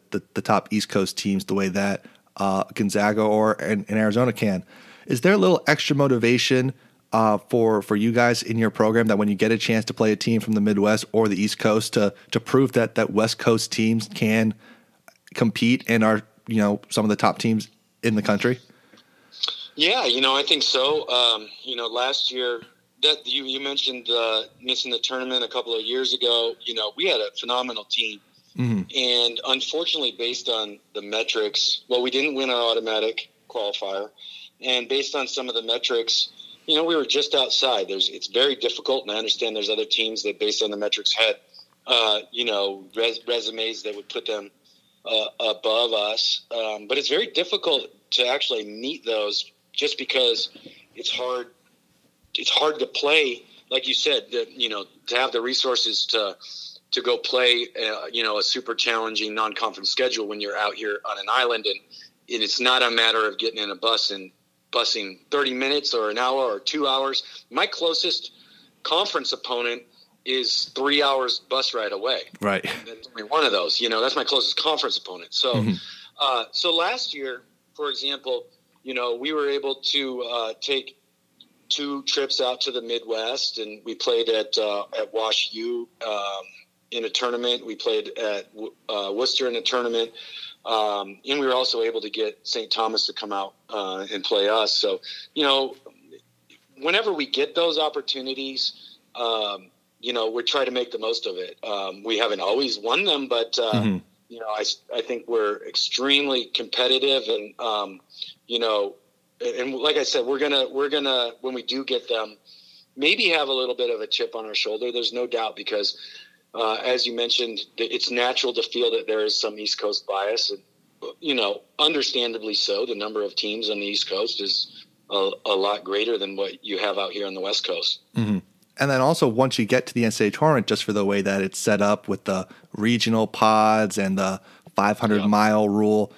top East Coast teams the way that Gonzaga or in Arizona can. Is there a little extra motivation for you guys in your program that when you get a chance to play a team from the Midwest or the East Coast to prove that West Coast teams can compete and are, you know, some of the top teams in the country? Yeah, you know, I think so. You know, last year that you mentioned missing the tournament a couple of years ago, you know, we had a phenomenal team. Mm-hmm. And unfortunately, based on the metrics, well, we didn't win our automatic qualifier. And based on some of the metrics, you know, we were just outside. It's very difficult, and I understand there's other teams that, based on the metrics, had, you know, resumes that would put them above us. But it's very difficult to actually meet those, just because it's hard. It's hard to play, like you said, you know, to have the resources to go play, you know, a super challenging non-conference schedule when you're out here on an island, and it's not a matter of getting in a bus and busing 30 minutes or an hour or 2 hours. My closest conference opponent is 3 hours bus ride away. Right. That's only one of those, you know, that's my closest conference opponent. So, so last year, for example, you know, we were able to take 2 trips out to the Midwest, and we played at Wash U in a tournament. We played at Worcester in a tournament, and we were also able to get St. Thomas to come out and play us. So, you know, whenever we get those opportunities, you know, we try to make the most of it. We haven't always won them, but you know, I think we're extremely competitive, and you know. And like I said, we're gonna when we do get them, maybe have a little bit of a chip on our shoulder. There's no doubt, because as you mentioned, it's natural to feel that there is some East Coast bias, and, you know, understandably so. The number of teams on the East Coast is a lot greater than what you have out here on the West Coast. Mm-hmm. And then also, once you get to the NCAA tournament, just for the way that it's set up with the regional pods and the 500 mile rule,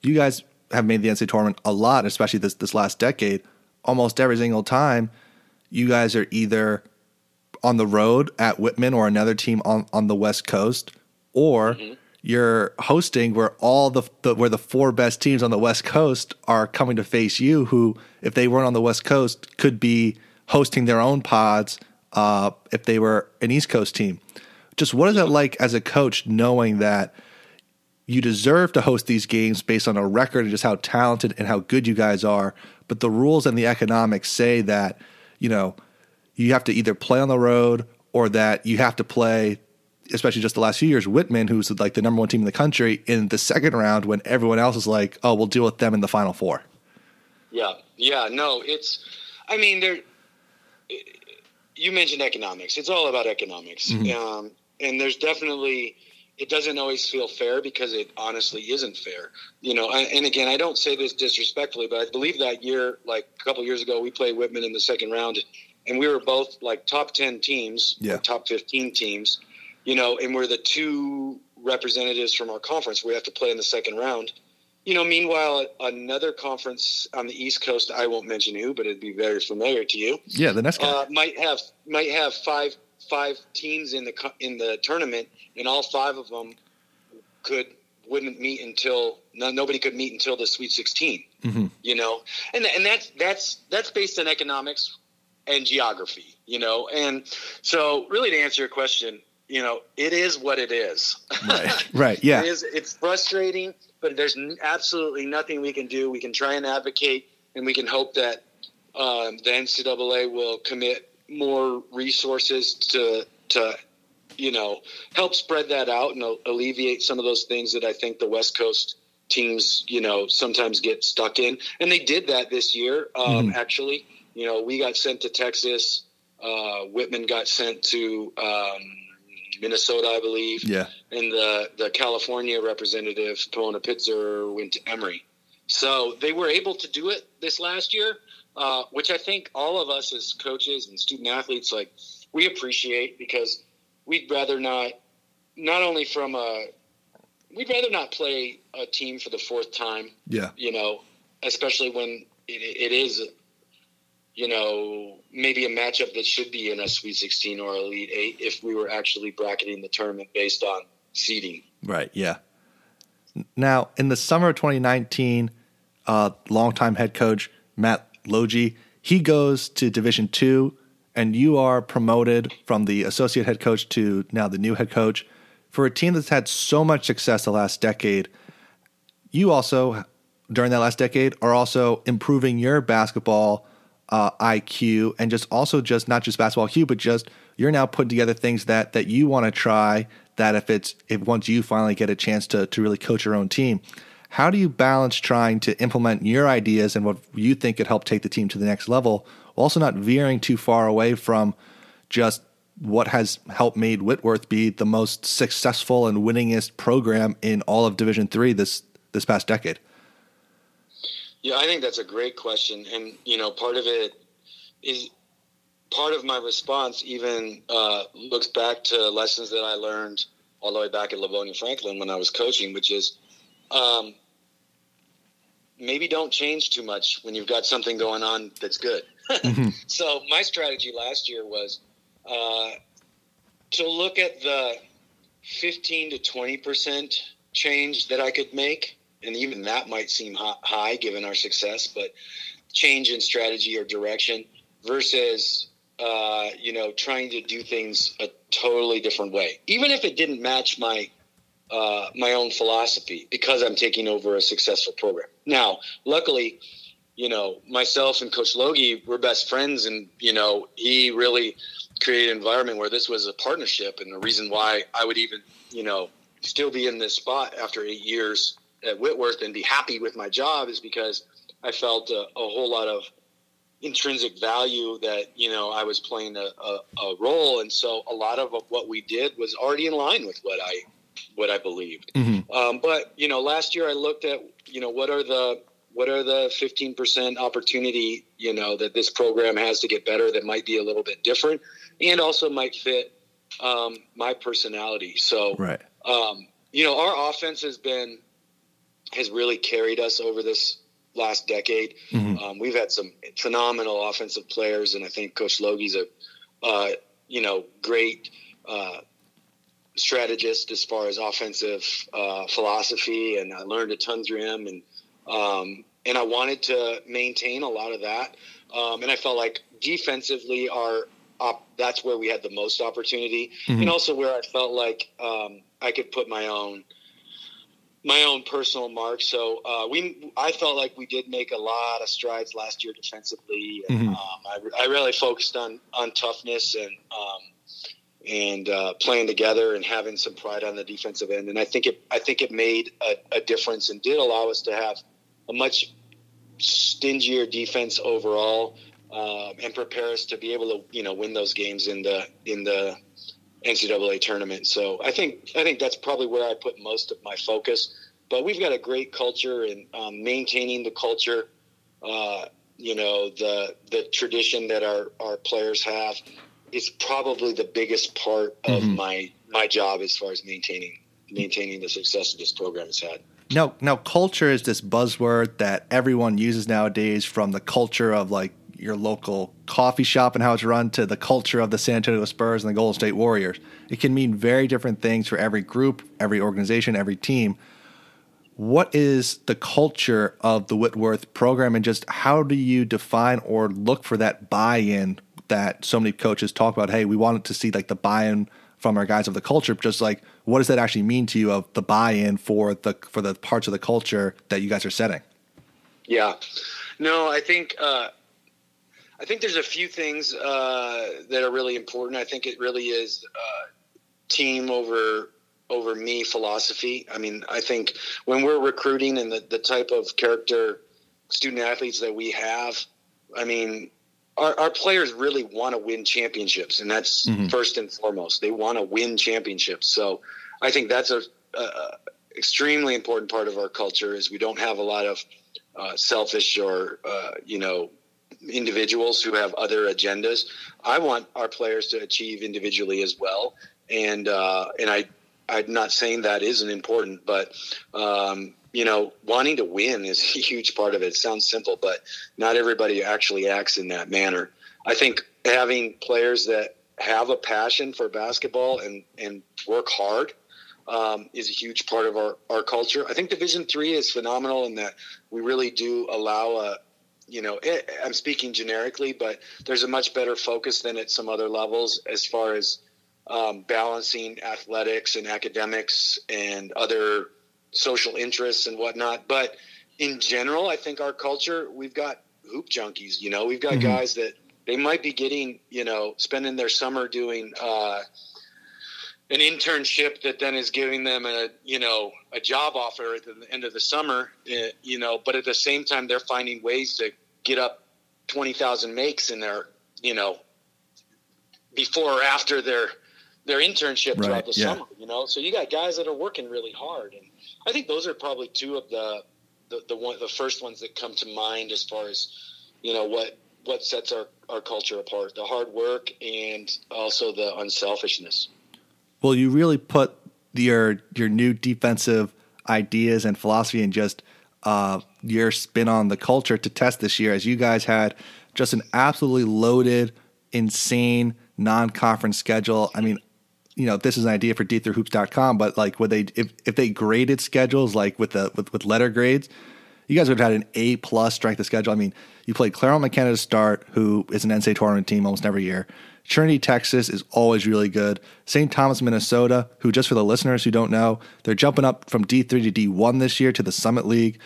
you guys have made the NCAA tournament a lot, especially this last decade. Almost every single time, you guys are either on the road at Whitman or another team on the West Coast, or you're hosting where all the 4 best teams on the West Coast are coming to face you, who, if they weren't on the West Coast, could be hosting their own pods if they were an East Coast team. Just what is it like as a coach knowing that you deserve to host these games based on a record and just how talented and how good you guys are, but the rules and the economics say that, you know, you have to either play on the road or that you have to play, especially just the last few years, Whitman, who's like the number one team in the country, in the second round when everyone else is like, oh, we'll deal with them in the Final Four. Yeah, no, it's, I mean, you mentioned economics. It's all about economics. Mm-hmm. And there's definitely, it doesn't always feel fair because it honestly isn't fair. You know, and again, I don't say this disrespectfully, but I believe that year, like a couple of years ago, we played Whitman in the second round and we were both like top 10 teams, yeah, top 15 teams, you know, and we're the two representatives from our conference. We have to play in the second round. You know, meanwhile, another conference on the East Coast, I won't mention who, but it'd be very familiar to you. Yeah, the next guy. Might have five teams in the tournament, and all five of them wouldn't meet until nobody could meet until the Sweet 16. Mm-hmm. You know, and that's based on economics and geography. You know, and so really to answer your question, you know, it is what it is. Right. Yeah. It's frustrating, but there's absolutely nothing we can do. We can try and advocate, and we can hope that the NCAA will commit more resources to you know, help spread that out and alleviate some of those things that I think the West Coast teams, you know, sometimes get stuck in. And they did that this year, actually. You know, we got sent to Texas. Whitman got sent to Minnesota, I believe. Yeah. And the California representative, Pomona Pitzer, went to Emory. So they were able to do it this last year. Which I think all of us as coaches and student athletes, like, we appreciate, because we'd rather not play a team for the fourth time. Yeah. You know, especially when it is, you know, maybe a matchup that should be in a Sweet 16 or Elite 8 if we were actually bracketing the tournament based on seeding. Right. Yeah. Now, in the summer of 2019, longtime head coach Matt Logie, he goes to Division II, and you are promoted from the associate head coach to now the new head coach for a team that's had so much success the last decade. You also, during that last decade, are also improving your basketball IQ and just not just basketball IQ, but just you're now putting together things that you want to try. That if once you finally get a chance to really coach your own team. How do you balance trying to implement your ideas and what you think could help take the team to the next level, while also not veering too far away from just what has helped made Whitworth be the most successful and winningest program in all of Division III this past decade? Yeah, I think that's a great question. And, you know, part of my response even looks back to lessons that I learned all the way back at Livonia Franklin when I was coaching, which is, maybe don't change too much when you've got something going on that's good. Mm-hmm. So my strategy last year was to look at the 15 to 20% change that I could make. And even that might seem high given our success, but change in strategy or direction versus, you know, trying to do things a totally different way. Even if it didn't match my own philosophy, because I'm taking over a successful program. Now, luckily, you know, myself and Coach Logie, we're best friends. And, you know, he really created an environment where this was a partnership. And the reason why I would even, you know, still be in this spot after 8 years at Whitworth and be happy with my job is because I felt a whole lot of intrinsic value that, you know, I was playing a role. And so a lot of what we did was already in line with what I believed. Mm-hmm. But, you know, last year I looked at, you know, what are the 15% opportunity, you know, that this program has to get better that might be a little bit different and also might fit my personality. So, right. You know, our offense has really carried us over this last decade. Mm-hmm. We've had some phenomenal offensive players, and I think Coach Logie's a, you know, great strategist as far as offensive philosophy, and I learned a ton through him, and I wanted to maintain a lot of that. And I felt like defensively that's where we had the most opportunity, mm-hmm. and also where I felt like I could put my own personal mark. So I felt like we did make a lot of strides last year defensively. And, mm-hmm. I really focused on toughness and playing together and having some pride on the defensive end. And I think it made a difference and did allow us to have a much stingier defense overall, and prepare us to be able to, win those games in the NCAA tournament. So I think that's probably where I put most of my focus, but we've got a great culture, and maintaining the culture, the tradition that our players have is probably the biggest part of mm-hmm. my job as far as maintaining the success that this program has had. Now culture is this buzzword that everyone uses nowadays, from the culture of like your local coffee shop and how it's run to the culture of the San Antonio Spurs and the Golden State Warriors. It can mean very different things for every group, every organization, every team. What is the culture of the Whitworth program, and just how do you define or look for that buy-in that so many coaches talk about? Hey, we wanted to see like the buy-in from our guys of the culture. Just like, what does that actually mean to you, of the buy-in for the parts of the culture that you guys are setting? Yeah, no, I think there's a few things that are really important. I think it really is team over me philosophy. I mean, I think when we're recruiting and the type of character student athletes that we have, I mean, our players really want to win championships, and that's mm-hmm. first and foremost. They want to win championships. So I think that's a extremely important part of our culture, is we don't have a lot of selfish or, individuals who have other agendas. I want our players to achieve individually as well. And I'm not saying that isn't important, but, wanting to win is a huge part of it. It sounds simple, but not everybody actually acts in that manner. I think having players that have a passion for basketball and work hard is a huge part of our culture. I think Division III is phenomenal in that we really do allow I'm speaking generically, but there's a much better focus than at some other levels as far as balancing athletics and academics and other social interests and whatnot. But in general, I think our culture, we've got hoop junkies, we've got mm-hmm. guys that they might be getting, spending their summer doing an internship that then is giving them a job offer at the end of the summer, but at the same time, they're finding ways to get up 20,000 makes in their, before or after their internship right. throughout the yeah. summer, so you got guys that are working really hard. And I think those are probably two of the first ones that come to mind as far as, what sets our culture apart, the hard work and also the unselfishness. Well, you really put your new defensive ideas and philosophy and just your spin on the culture to test this year, as you guys had just an absolutely loaded, insane non-conference schedule. I mean, this is an idea for d3hoops.com, but like would they if they graded schedules like with letter grades, you guys would have had an A+ strength of schedule. I mean, you played Claremont McKenna to start, who is an NCAA tournament team almost every year. Trinity, Texas is always really good. St. Thomas, Minnesota, who, just for the listeners who don't know, they're jumping up from D3 to D1 this year to the Summit League.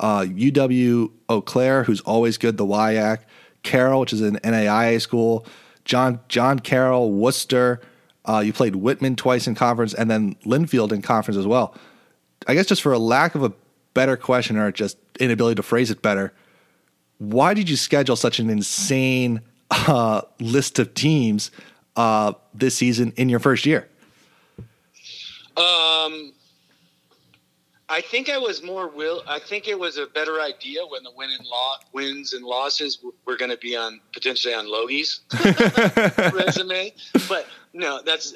UW-Eau Claire, who's always good, the WIAC. Carroll, which is an NAIA school. John Carroll, Worcester. You played Whitman twice in conference, and then Linfield in conference as well. I guess just for a lack of a better question, or just inability to phrase it better, why did you schedule such an insane list of teams this season in your first year? I think I was more I think it was a better idea when the wins and losses were going to be potentially on Logie's resume. But no, that's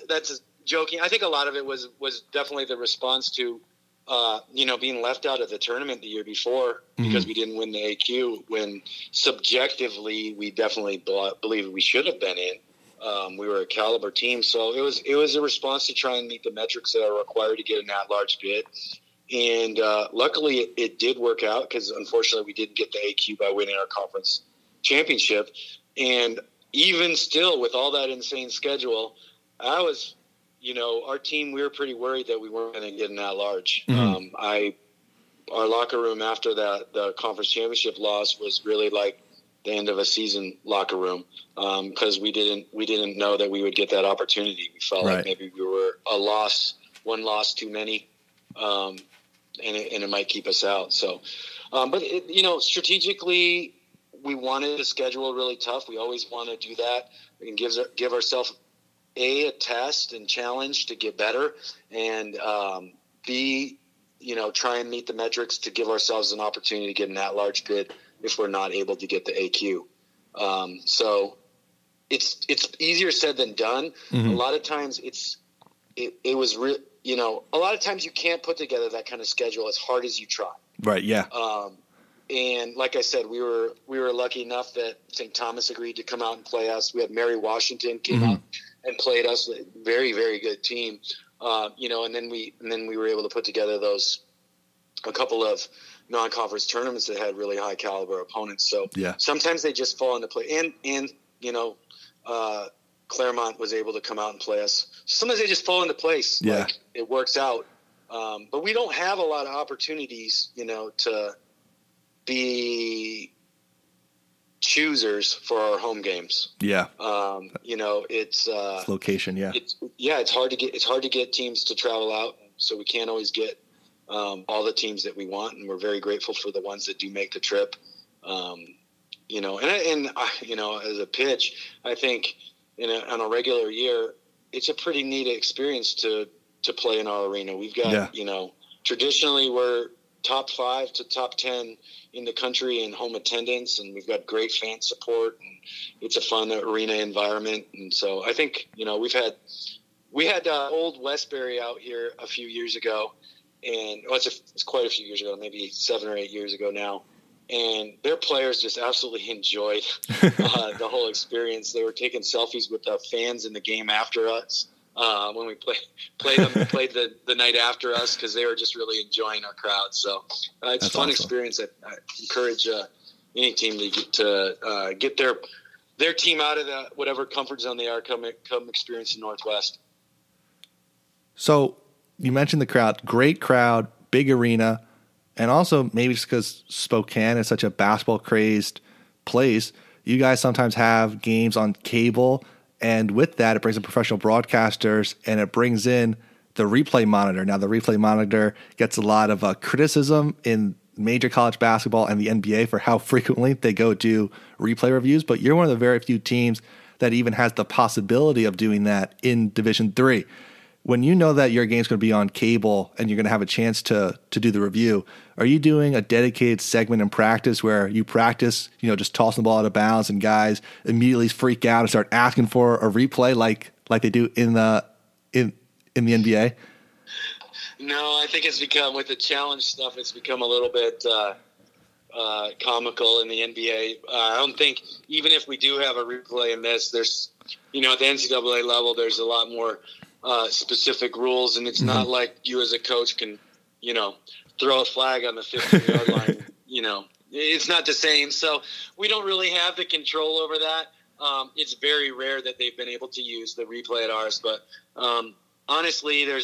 joking. I think a lot of it was definitely the response to being left out of the tournament the year before because mm-hmm. we didn't win the AQ, when subjectively we definitely believe we should have been in. We were a caliber team, so it was a response to try and meet the metrics that are required to get an at-large bid. And luckily it did work out, because unfortunately we didn't get the AQ by winning our conference championship. And even still with all that insane schedule, I was, you know, our team, we were pretty worried that we weren't going to get an at-large. Mm-hmm. Our locker room after that, the conference championship loss was really like the end of a season locker room, because we didn't know that we would get that opportunity. We felt like maybe we were one loss too many, and it might keep us out. So, but it, you know, strategically, we wanted to schedule really tough. We always want to do that and give ourselves a test and challenge to get better, and B, you know, try and meet the metrics to give ourselves an opportunity to get an at-large bid if we're not able to get the AQ. So it's easier said than done. Mm-hmm. A lot of times a lot of times you can't put together that kind of schedule as hard as you try. Right. Yeah. And like I said, we were lucky enough that St. Thomas agreed to come out and play us. We had Mary Washington came mm-hmm. out and played us, a very, very good team. You know, and then we were able to put together a couple of non-conference tournaments that had really high caliber opponents. So sometimes they just fall into play. And you know, Claremont was able to come out and play us. Sometimes they just fall into place. Yeah. Like, it works out. But we don't have a lot of opportunities, you know, to be choosers for our home games. Yeah. You know, it's location. Yeah. It's hard to get teams to travel out. So we can't always get all the teams that we want. And we're very grateful for the ones that do make the trip. You know, and I, you know, as a pitch, I think on a regular year, it's a pretty neat experience to play in our arena. We've got, you know, traditionally we're top 5 to top 10 in the country in home attendance, and we've got great fan support, and it's a fun arena environment. And so I think, you know, we had old Westbury out here a few years ago, and it's quite a few years ago, maybe 7 or 8 years ago now, and their players just absolutely enjoyed the whole experience. They were taking selfies with the fans in the game after us. When we played the night after us, because they were just really enjoying our crowd. So it's a fun experience. I encourage any team to get their team out of whatever comfort zone they are, come experience the Northwest. So you mentioned the crowd, great crowd, big arena, and also maybe just because Spokane is such a basketball-crazed place, you guys sometimes have games on cable. And with that, it brings in professional broadcasters, and it brings in the replay monitor. Now, the replay monitor gets a lot of criticism in major college basketball and the NBA for how frequently they go do replay reviews. But you're one of the very few teams that even has the possibility of doing that in Division III. When you know that your game's going to be on cable and you're going to have a chance to do the review, are you doing a dedicated segment in practice where you practice, you know, just tossing the ball out of bounds and guys immediately freak out and start asking for a replay like they do in the NBA? No, I think it's become, with the challenge stuff, it's become a little bit comical in the NBA. I don't think, even if we do have a replay in this, there's, you know, at the NCAA level, there's a lot more specific rules, and it's mm-hmm. not like you as a coach can, you know, throw a flag on the 50-yard line. You know, it's not the same. So we don't really have the control over that. It's very rare that they've been able to use the replay at ours, but honestly, there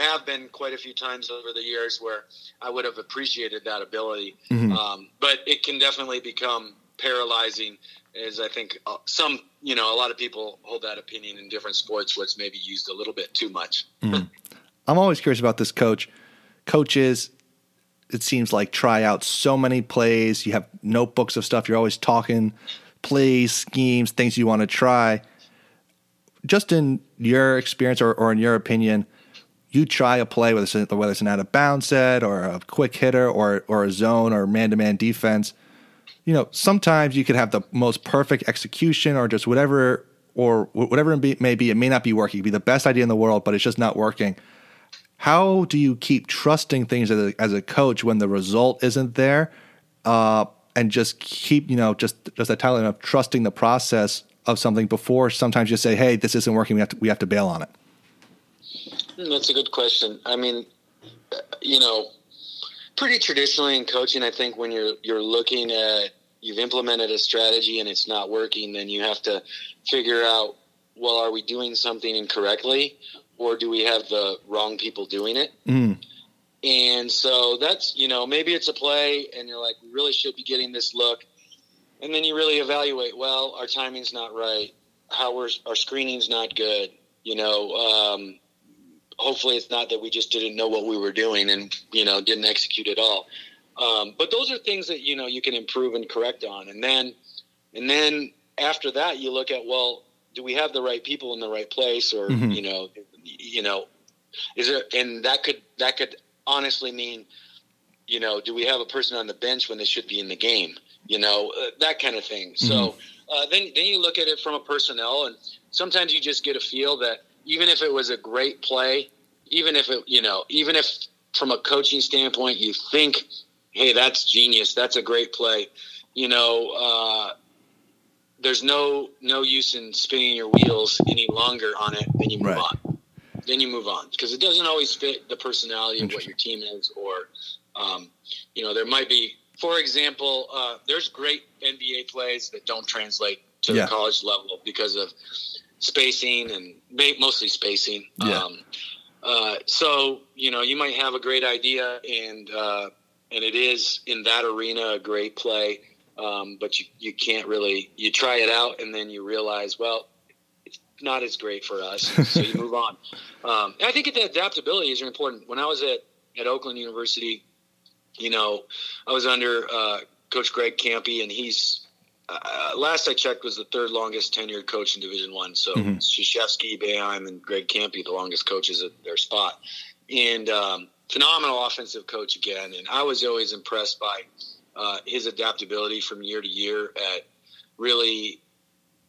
have been quite a few times over the years where I would have appreciated that ability. Mm-hmm. But it can definitely become paralyzing, is I think some, you know, a lot of people hold that opinion in different sports where it's maybe used a little bit too much. Mm. I'm always curious about this, coach. Coaches, it seems like, try out so many plays. You have notebooks of stuff. You're always talking plays, schemes, things you want to try. Just in your experience or in your opinion, you try a play, whether it's an out-of-bounds set or a quick hitter or a zone or man-to-man defense. You know, sometimes you could have the most perfect execution or just whatever it may be. It may not be working. It could be the best idea in the world, but it's just not working. How do you keep trusting things as a coach when the result isn't there, and just keep, you know, just that talent of trusting the process of something before sometimes you say, hey, this isn't working. We have to bail on it. That's a good question. I mean, you know, pretty traditionally in coaching, I think when you're looking at, you've implemented a strategy and it's not working, then you have to figure out, well, are we doing something incorrectly or do we have the wrong people doing it? Mm. And so that's, you know, maybe it's a play and you're like, we really should be getting this look. And then you really evaluate, well, our timing's not right. Our screening's not good. You know, hopefully it's not that we just didn't know what we were doing and, you know, didn't execute at all. But those are things that, you know, you can improve and correct on. And then after that, you look at, well, do we have the right people in the right place? Or, mm-hmm. you know, is there, and that could honestly mean, you know, do we have a person on the bench when they should be in the game? You know, that kind of thing. Mm-hmm. So then you look at it from a personnel, and sometimes you just get a feel that even if it was a great play, even if from a coaching standpoint you think, hey, that's genius, that's a great play, you know, there's no use in spinning your wheels any longer on it. Then you move on. Then you move on because it doesn't always fit the personality of what your team is, or you know, there might be. For example, there's great NBA plays that don't translate to the college level because of spacing and mostly spacing. Yeah. So, you know, you might have a great idea and it is in that arena a great play, but you can't really – you try it out and then you realize, well, it's not as great for us, so you move on. I think that adaptability is important. When I was at Oakland University – you know, I was under Coach Greg Campe, and he's last I checked was the third longest tenured coach in Division I. So mm-hmm. Krzyzewski, Boeheim, and Greg Campe, the longest coaches at their spot, and phenomenal offensive coach again. And I was always impressed by his adaptability from year to year at really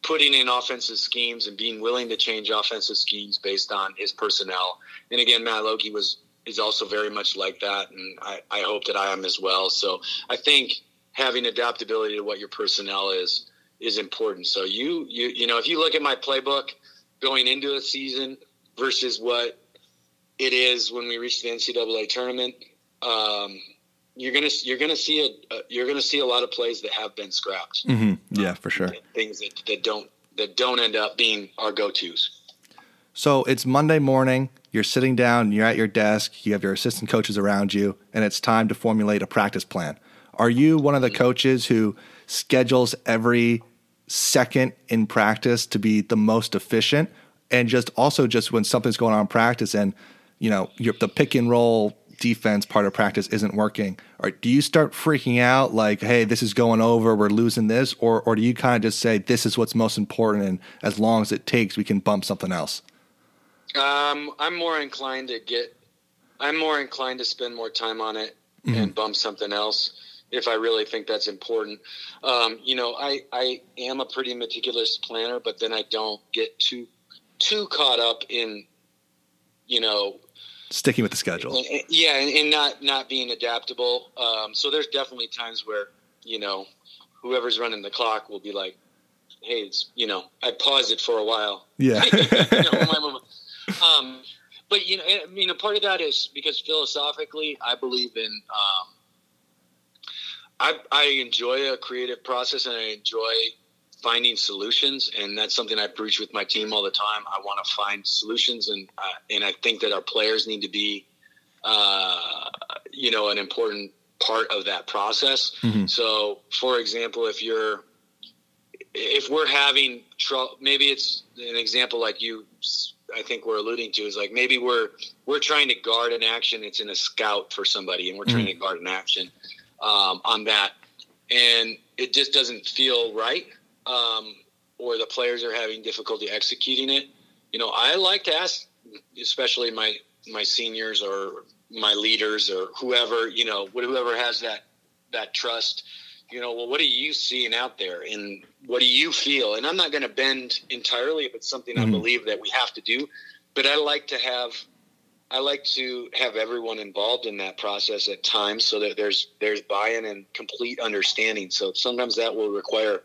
putting in offensive schemes and being willing to change offensive schemes based on his personnel. And again, Matt Logie is also very much like that, and I hope that I am as well. So I think having adaptability to what your personnel is important. So you know, if you look at my playbook going into a season versus what it is when we reach the NCAA tournament, you're gonna see a lot of plays that have been scrapped. Mm-hmm. Yeah, for sure. Things that don't end up being our go-tos. So it's Monday morning. You're sitting down, you're at your desk, you have your assistant coaches around you, and it's time to formulate a practice plan. Are you one of the coaches who schedules every second in practice to be the most efficient? And just when something's going on in practice and, you know, the pick and roll defense part of practice isn't working, or do you start freaking out like, hey, this is going over, we're losing this? Or do you kind of just say, this is what's most important, and as long as it takes, we can bump something else? I'm more inclined to spend more time on it mm-hmm. and bump something else if I really think that's important. You know, I am a pretty meticulous planner, but then I don't get too caught up in, you know, sticking with the schedule. And not being adaptable. So there's definitely times where, you know, whoever's running the clock will be like, hey, it's, you know, I paused it for a while. Yeah. But, you know, I mean, a part of that is because philosophically I believe in I enjoy a creative process and I enjoy finding solutions. And that's something I preach with my team all the time. I want to find solutions. And I think that our players need to be, you know, an important part of that process. Mm-hmm. So, for example, if we're having trouble, maybe it's an example like you, I think we're alluding to, is like maybe we're trying to guard an action. It's in a scout for somebody, and we're trying to guard an action on that, and it just doesn't feel right, or the players are having difficulty executing it. You know, I like to ask, especially my seniors or my leaders or whoever, you know, whoever has that trust. You know, well, what are you seeing out there and what do you feel? And I'm not going to bend entirely if it's something mm-hmm. I believe that we have to do, but I like to have everyone involved in that process at times so that there's buy-in and complete understanding. So sometimes that will require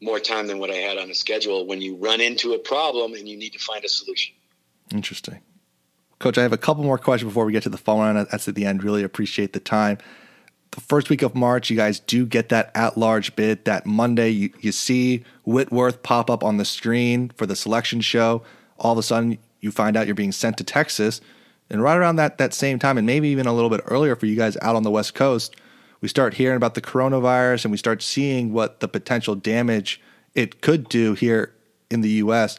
more time than what I had on the schedule when you run into a problem and you need to find a solution. Interesting. Coach, I have a couple more questions before we get to the phone. That's at the end. Really appreciate the time. The first week of March, you guys do get that at-large bid. That Monday, you see Whitworth pop up on the screen for the selection show. All of a sudden, you find out you're being sent to Texas. And right around that same time, and maybe even a little bit earlier for you guys out on the West Coast, we start hearing about the coronavirus and we start seeing what the potential damage it could do here in the U.S.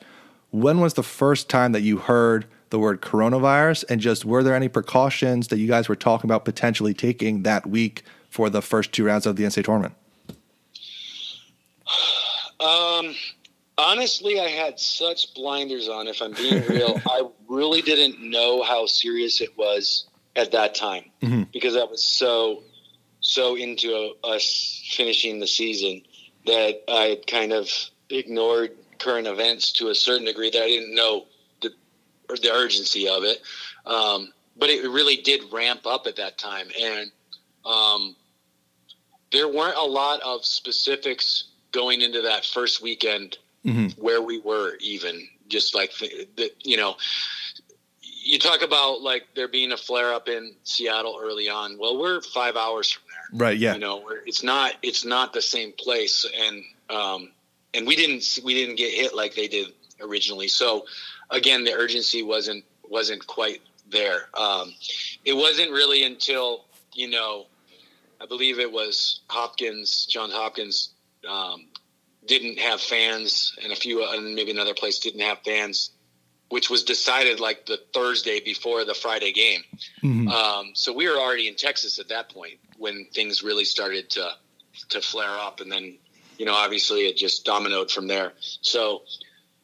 When was the first time that you heard the word coronavirus, and just were there any precautions that you guys were talking about potentially taking that week for the first two rounds of the NCAA tournament? Honestly, I had such blinders on, if I'm being real. I really didn't know how serious it was at that time, because I was so into us finishing the season that I had kind of ignored current events to a certain degree that I didn't know the urgency of it. But it really did ramp up at that time. And there weren't a lot of specifics going into that first weekend where we were, even just like, you talk about like there being a flare up in Seattle early on. Well, we're 5 hours from there, right? Yeah. You know, it's not the same place. And we didn't get hit like they did originally. So, again, the urgency wasn't quite there. It wasn't really until, I believe it was Johns Hopkins didn't have fans, and maybe another place didn't have fans, which was decided like the Thursday before the Friday game. So we were already in Texas at that point when things really started to flare up, and then obviously it just dominoed from there. So.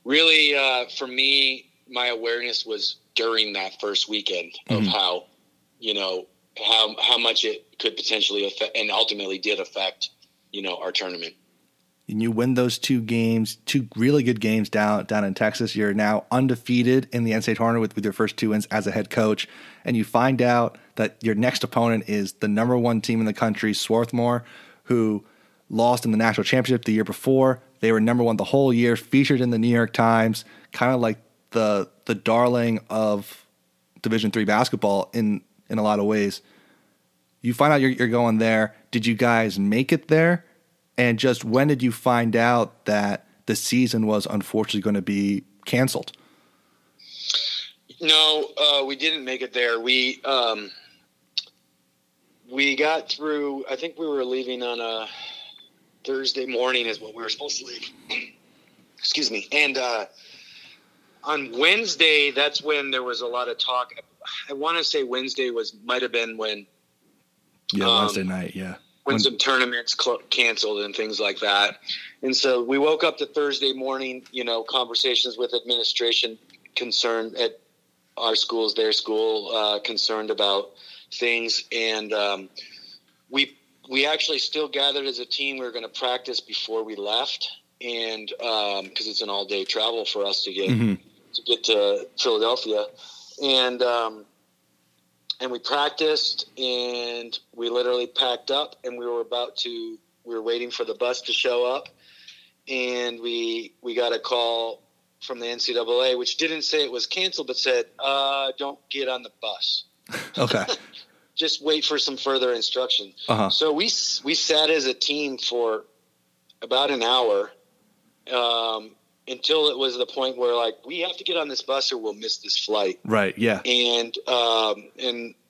Really, for me, my awareness was during that first weekend of how, how much it could potentially affect and ultimately did affect, our tournament. And you win those two really good games down in Texas. You're now undefeated in the NCAA tournament with your first two wins as a head coach. And you find out that your next opponent is the number one team in the country, Swarthmore, who lost in the national championship the year before. They were number one the whole year, featured in the New York Times, kind of like the darling of Division III basketball in a lot of ways. You find out you're going there. Did you guys make it there? And just when did you find out that the season was unfortunately going to be canceled? No, we didn't make it there. We got through. I think we were leaving on a Thursday morning is what we were supposed to leave. Excuse me. And on Wednesday, that's when there was a lot of talk. I want to say Wednesday might have been when. Yeah, Wednesday night. Yeah. When some tournaments canceled and things like that. And so we woke up to Thursday morning, conversations with administration concerned at our schools, their school, concerned about things. And we actually still gathered as a team. We were going to practice before we left, and because it's an all-day travel for us to get to Philadelphia, and we practiced, and we literally packed up, and we were waiting for the bus to show up, and we got a call from the NCAA, which didn't say it was canceled, but said, "Don't get on the bus." Okay. Just wait for some further instruction. So we sat as a team for about an hour until it was the point where, like, we have to get on this bus or we'll miss this flight. Right, yeah. And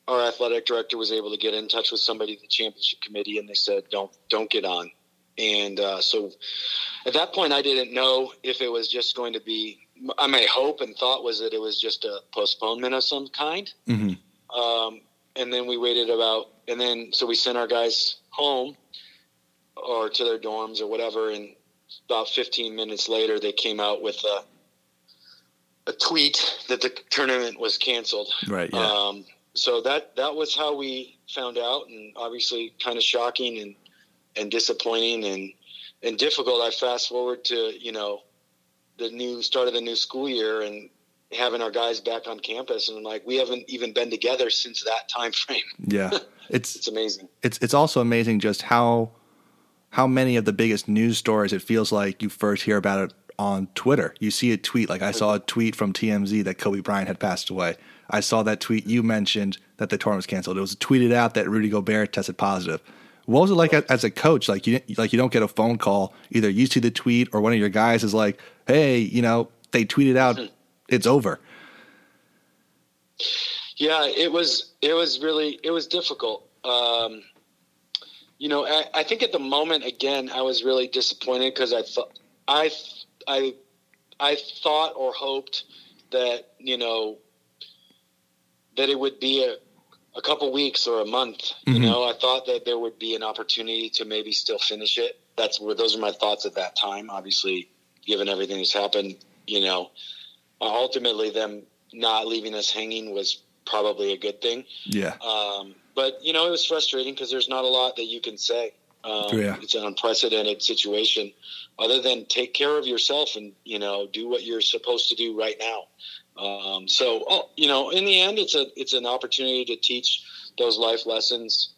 our athletic director was able to get in touch with somebody at the championship committee, and they said, don't get on. And so at that point I didn't know if it was just going to be – my hope and thought was that it was just a postponement of some kind. And then we waited so we sent our guys home or to their dorms or whatever. And about 15 minutes later, they came out with a tweet that the tournament was canceled. Right. Yeah. So that was how we found out, and obviously kind of shocking and disappointing and difficult. I fast forward to, the start of the new school year and having our guys back on campus, and we haven't even been together since that time frame. Yeah. It's amazing. It's also amazing just how many of the biggest news stories it feels like you first hear about it on Twitter. You see a tweet, like I saw a tweet from TMZ that Kobe Bryant had passed away. I saw that tweet you mentioned that the tournament was canceled. It was tweeted out that Rudy Gobert tested positive. What was it like as a coach? Like you don't get a phone call. Either you see the tweet or one of your guys is like, hey, you know, they tweeted out, it's over. Yeah, it was difficult. You know, I think at the moment, again, I was really disappointed because I thought or hoped that, you know, that it would be a couple weeks or a month. You mm-hmm. know, I thought that there would be an opportunity to maybe still finish it. Those are my thoughts at that time. Obviously, given everything that's happened, you know, ultimately them not leaving us hanging was probably a good thing. Yeah. But, you know, it was frustrating because there's not a lot that you can say. Yeah. It's an unprecedented situation other than take care of yourself and, you know, do what you're supposed to do right now. So, you know, in the end, it's an opportunity to teach those life lessons.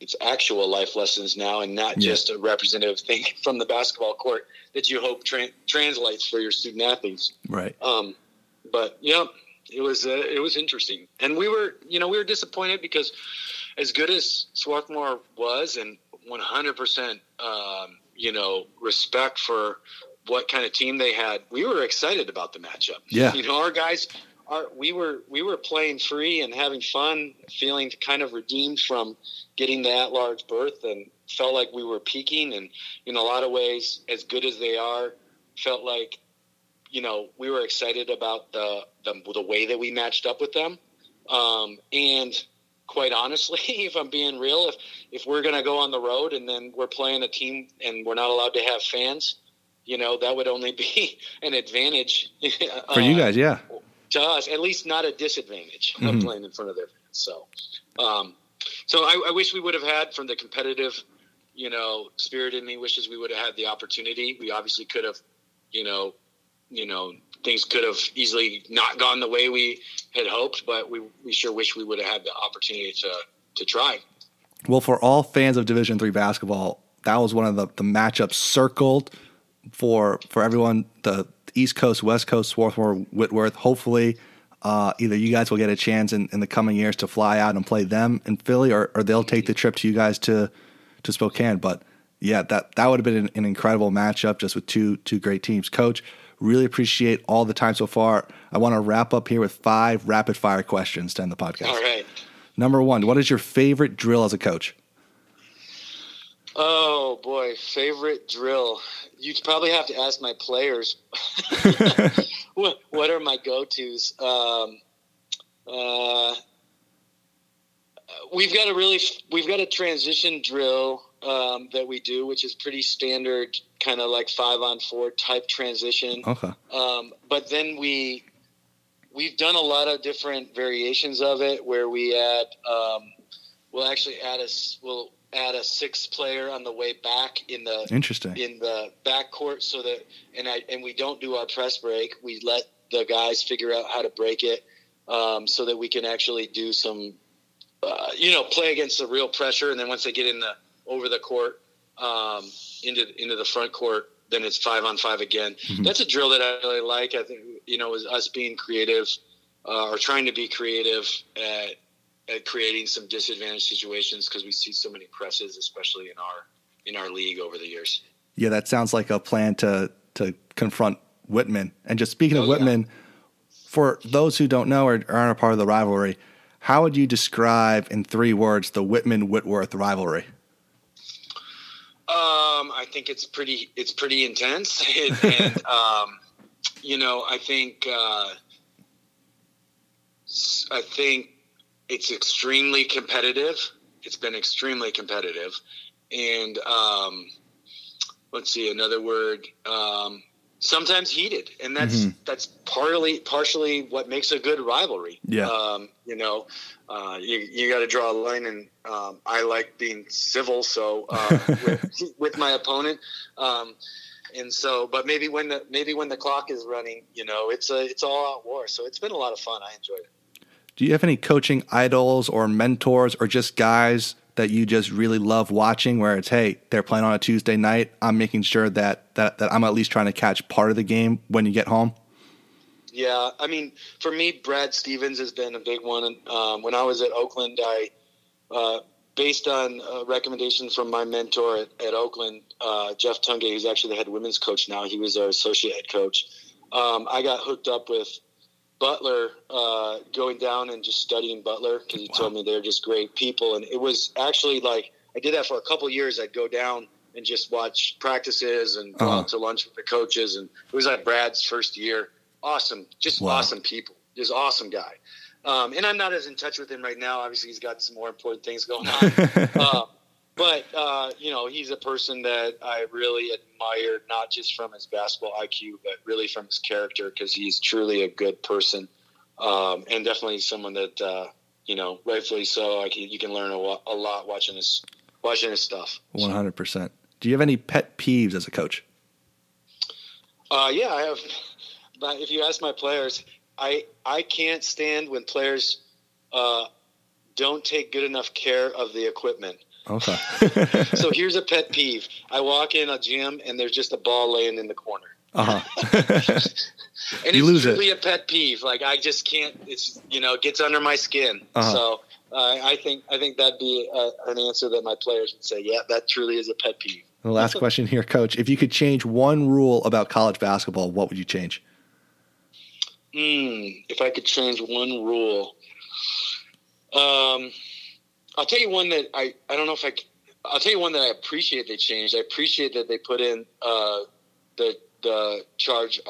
It's actual life lessons now and not just a representative thing from the basketball court that you hope translates for your student athletes. Right. But, yeah, it was interesting. And we were disappointed because as good as Swarthmore was and 100%, you know, respect for what kind of team they had, we were excited about the matchup. Yeah. You know, our guys we were playing free and having fun, feeling kind of redeemed from getting the at-large berth and felt like we were peaking. And in a lot of ways, as good as they are, felt like, you know, we were excited about the way that we matched up with them. And quite honestly, if I'm being real, if we're going to go on the road and then we're playing a team and we're not allowed to have fans, you know, that would only be an advantage for you guys. Yeah. To us, at least not a disadvantage of playing in front of their fans. So, so I wish we would have had from the competitive, you know, spirit in me wishes we would have had the opportunity. We obviously could have, you know, things could have easily not gone the way we had hoped, but we sure wish we would have had the opportunity to try. Well, for all fans of Division III basketball, that was one of the matchups circled for everyone, the East Coast, West Coast, Swarthmore, Whitworth. Hopefully either you guys will get a chance in the coming years to fly out and play them in Philly, or they'll take the trip to you guys to Spokane. But, yeah, that would have been an incredible matchup just with two great teams. Coach, really appreciate all the time so far. I want to wrap up here with 5 rapid-fire questions to end the podcast. All right. Number 1, what is your favorite drill as a coach? Oh, boy, favorite drill. You'd probably have to ask my players. What are my go-tos? We've got a transition drill that we do, which is pretty standard, kind of like 5-on-4 type transition. Okay. But then we've done a lot of different variations of it, where we add we'll add a 6th player on the way back in the backcourt, so that and we don't do our press break. We let the guys figure out how to break it, so that we can actually do some play against the real pressure, and then once they get in the over the court into the front court, then it's 5-on-5 again. Mm-hmm. That's a drill that I really like. I think, you know, is us being creative or trying to be creative at creating some disadvantaged situations, because we see so many presses, especially in our league over the years. Yeah, that sounds like a plan to confront Whitman. And just speaking of Whitman, for those who don't know or aren't a part of the rivalry, how would you describe in 3 words the Whitman-Whitworth rivalry? I think it's pretty intense. And, you know, I think it's extremely competitive. It's been extremely competitive. And, let's see, another word, sometimes heated. And that's partially what makes a good rivalry. Yeah. You know, you got to draw a line, and I like being civil, so with my opponent, and so. But maybe when the clock is running, you know, it's all out war. So it's been a lot of fun. I enjoyed it. Do you have any coaching idols or mentors, or just guys that you just really love watching, where it's, hey, they're playing on a Tuesday night, I'm making sure that I'm at least trying to catch part of the game when you get home? Yeah, I mean, for me, Brad Stevens has been a big one. When I was at Oakland, I based on a recommendation from my mentor at Oakland, Jeff Tungay, who's actually the head women's coach now, he was our associate head coach, I got hooked up with Butler, going down and just studying Butler, because he told me they're just great people. And it was actually like, I did that for a couple of years. I'd go down and just watch practices and go out to lunch with the coaches. And it was like Brad's first year. Awesome. Just awesome people. Just awesome guy. And I'm not as in touch with him right now. Obviously, he's got some more important things going on. But he's a person that I really admire, not just from his basketball IQ, but really from his character, because he's truly a good person, and definitely someone that, rightfully so, you can learn a lot watching his stuff. 100%. Do you have any pet peeves as a coach? Yeah, I have. But if you ask my players, I can't stand when players don't take good enough care of the equipment. Okay. So here's a pet peeve. I walk in a gym and there's just a ball laying in the corner. And you lose it. It's really a pet peeve. Like, I just can't. It's it gets under my skin. So I think that'd be an answer that my players would say. Yeah, that truly is a pet peeve. And the last question here, Coach. If you could change one rule about college basketball, what would you change? If I could change one rule, I'll tell you one that I don't know if I – I'll tell you one that I appreciate they changed. I appreciate that they put in the charge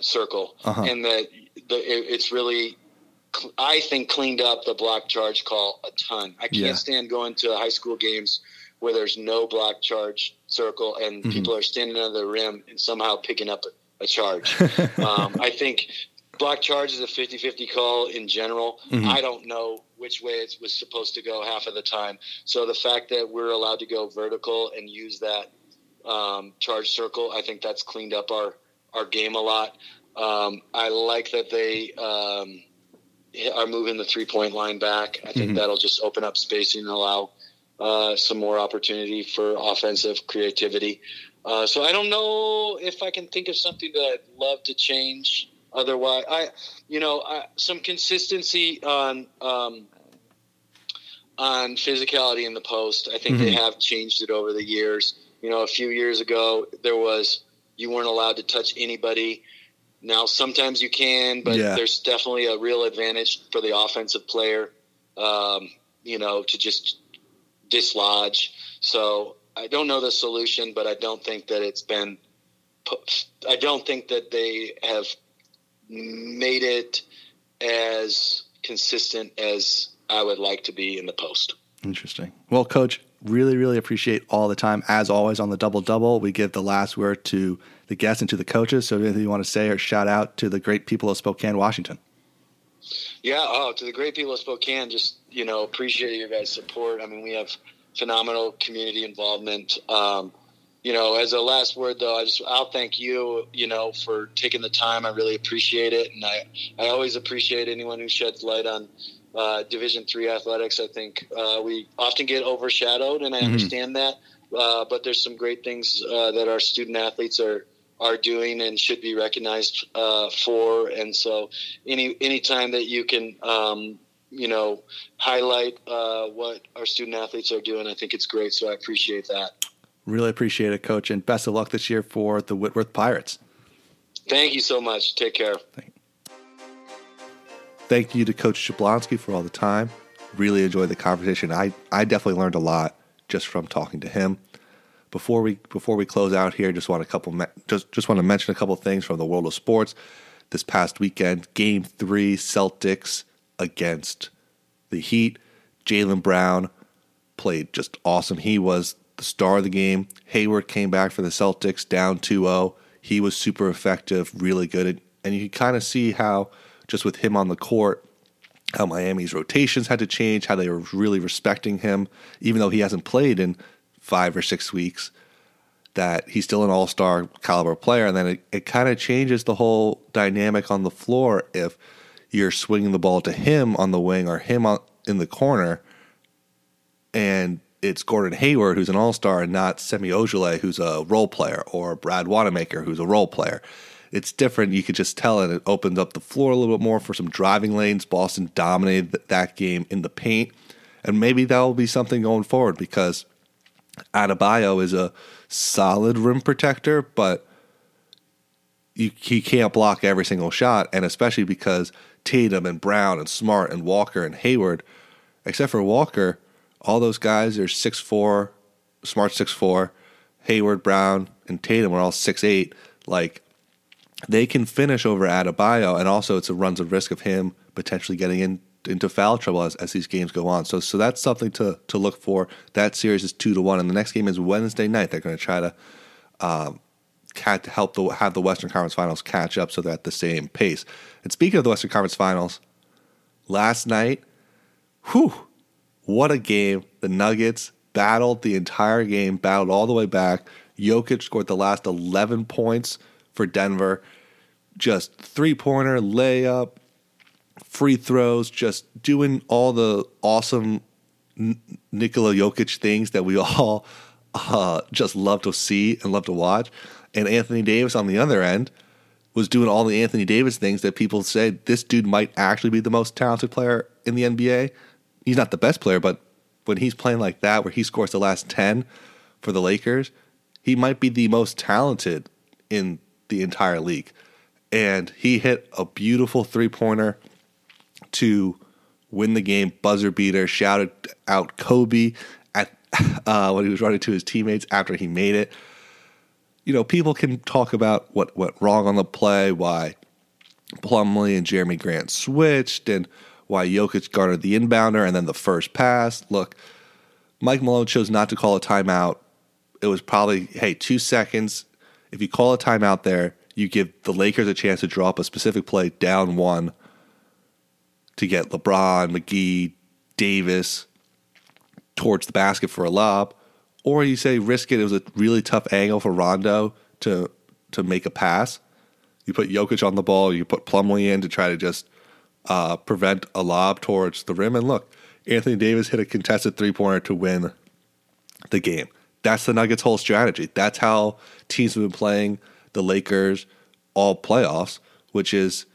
circle, and that it's really – I think cleaned up the block charge call a ton. I can't stand going to high school games where there's no block charge circle and people are standing under the rim and somehow picking up a charge. I think – block charge is a 50-50 call in general. I don't know which way it was supposed to go half of the time. So the fact that we're allowed to go vertical and use that charge circle, I think that's cleaned up our game a lot. I like that they are moving the three-point line back. I think that'll just open up spacing and allow some more opportunity for offensive creativity. So I don't know if I can think of something that I'd love to change. Otherwise, some consistency on physicality in the post. I think they have changed it over the years. A few years ago, you weren't allowed to touch anybody. Now, sometimes you can, but there's definitely a real advantage for the offensive player, to just dislodge. So I don't know the solution, but I don't think that I don't think that they have made it as consistent as I would like to be in the post. Interesting. Well, Coach, really, really appreciate all the time. As always on the Double Double, we give the last word to the guests and to the coaches. So anything you want to say or shout out to the great people of Spokane, Washington? Yeah. To the great people of Spokane, just, appreciate your guys' support. I mean, we have phenomenal community involvement. As a last word, though, I'll thank you, for taking the time. I really appreciate it. And I always appreciate anyone who sheds light on Division III athletics. I think we often get overshadowed, and I understand that. But there's some great things that our student athletes are doing and should be recognized for. And so any time that you can, highlight what our student athletes are doing, I think it's great. So I appreciate that. Really appreciate it, Coach, and best of luck this year for the Whitworth Pirates. Thank you so much. Take care. Thank you to Coach Jablonski for all the time. Really enjoyed the conversation. I definitely learned a lot just from talking to him. Before we close out here, just want to mention a couple things from the world of sports. This past weekend, Game 3, Celtics against the Heat. Jaylen Brown played just awesome. He was the star of the game. Hayward came back for the Celtics down 2-0. He was super effective, really good. And you can kind of see how, just with him on the court, how Miami's rotations had to change, how they were really respecting him, even though he hasn't played in 5 or 6 weeks, that he's still an all-star caliber player. And then it kind of changes the whole dynamic on the floor if you're swinging the ball to him on the wing or him in the corner. and it's Gordon Hayward, who's an all-star, and not Semi Ojeleye, who's a role player, or Brad Wanamaker, who's a role player. It's different. You could just tell, and it opens up the floor a little bit more for some driving lanes. Boston dominated that game in the paint, and maybe that will be something going forward because Adebayo is a solid rim protector, but he can't block every single shot, and especially because Tatum and Brown and Smart and Walker and Hayward, except for Walker, all those guys are 6'4", Smart 6'4", Hayward, Brown, and Tatum are all 6'8". Like, they can finish over Adebayo, and also it runs a risk of him potentially getting into foul trouble as these games go on. So that's something to look for. That series is 2-1, and the next game is Wednesday night. They're going to try to have the Western Conference Finals catch up so they're at the same pace. And speaking of the Western Conference Finals, last night, what a game. The Nuggets battled the entire game, battled all the way back. Jokic scored the last 11 points for Denver. Just three-pointer, layup, free throws, just doing all the awesome Nikola Jokic things that we all just love to see and love to watch. And Anthony Davis on the other end was doing all the Anthony Davis things that people said this dude might actually be the most talented player in the NBA. He's not the best player, but when he's playing like that, where he scores the last 10 for the Lakers, he might be the most talented in the entire league. And he hit a beautiful three-pointer to win the game, buzzer beater, shouted out Kobe when he was running to his teammates after he made it. You know, people can talk about what went wrong on the play, why Plumlee and Jeremy Grant switched, and why Jokic guarded the inbounder and then the first pass. Look, Mike Malone chose not to call a timeout. It was probably, 2 seconds. If you call a timeout there, you give the Lakers a chance to draw up a specific play down one to get LeBron, McGee, Davis towards the basket for a lob. Or you say risk it. It was a really tough angle for Rondo to make a pass. You put Jokic on the ball. You put Plumlee in to try to just prevent a lob towards the rim. And look, Anthony Davis hit a contested three-pointer to win the game. That's the Nuggets' whole strategy. That's how teams have been playing the Lakers all playoffs, which is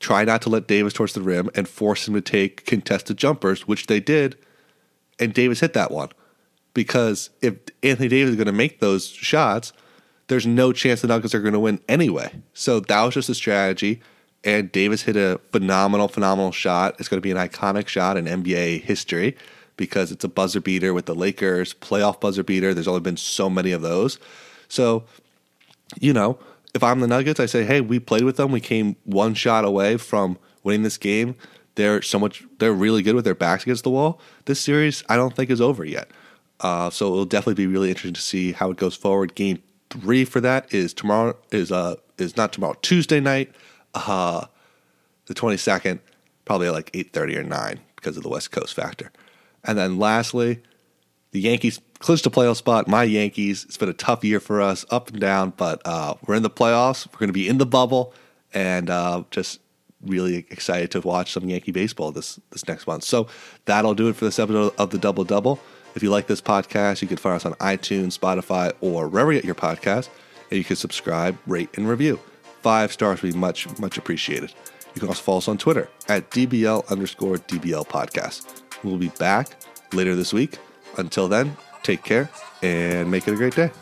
try not to let Davis towards the rim and force him to take contested jumpers, which they did, and Davis hit that one. Because if Anthony Davis is going to make those shots, there's no chance the Nuggets are going to win anyway. So that was just a strategy. And Davis hit a phenomenal shot. It's going to be an iconic shot in NBA history because it's a buzzer beater with the Lakers, playoff buzzer beater. There's only been so many of those. So, if I'm the Nuggets, I say, hey, we played with them. We came one shot away from winning this game. They're really good with their backs against the wall. This series, I don't think, is over yet. So it'll definitely be really interesting to see how it goes forward. Game 3 for that is Tuesday night. The 22nd, probably at 8:30 or 9 because of the West Coast factor. And then lastly, the Yankees clinched a playoff spot. My Yankees, it's been a tough year for us, up and down, but we're in the playoffs. We're going to be in the bubble, and just really excited to watch some Yankee baseball this next month. So that'll do it for this episode of the Double Double. If you like this podcast, you can find us on iTunes, Spotify, or wherever you get your podcast, and you can subscribe, rate, and review. 5 stars would be much, much appreciated. You can also follow us on Twitter at @DBL_DBL podcast. We'll be back later this week. Until then, take care and make it a great day.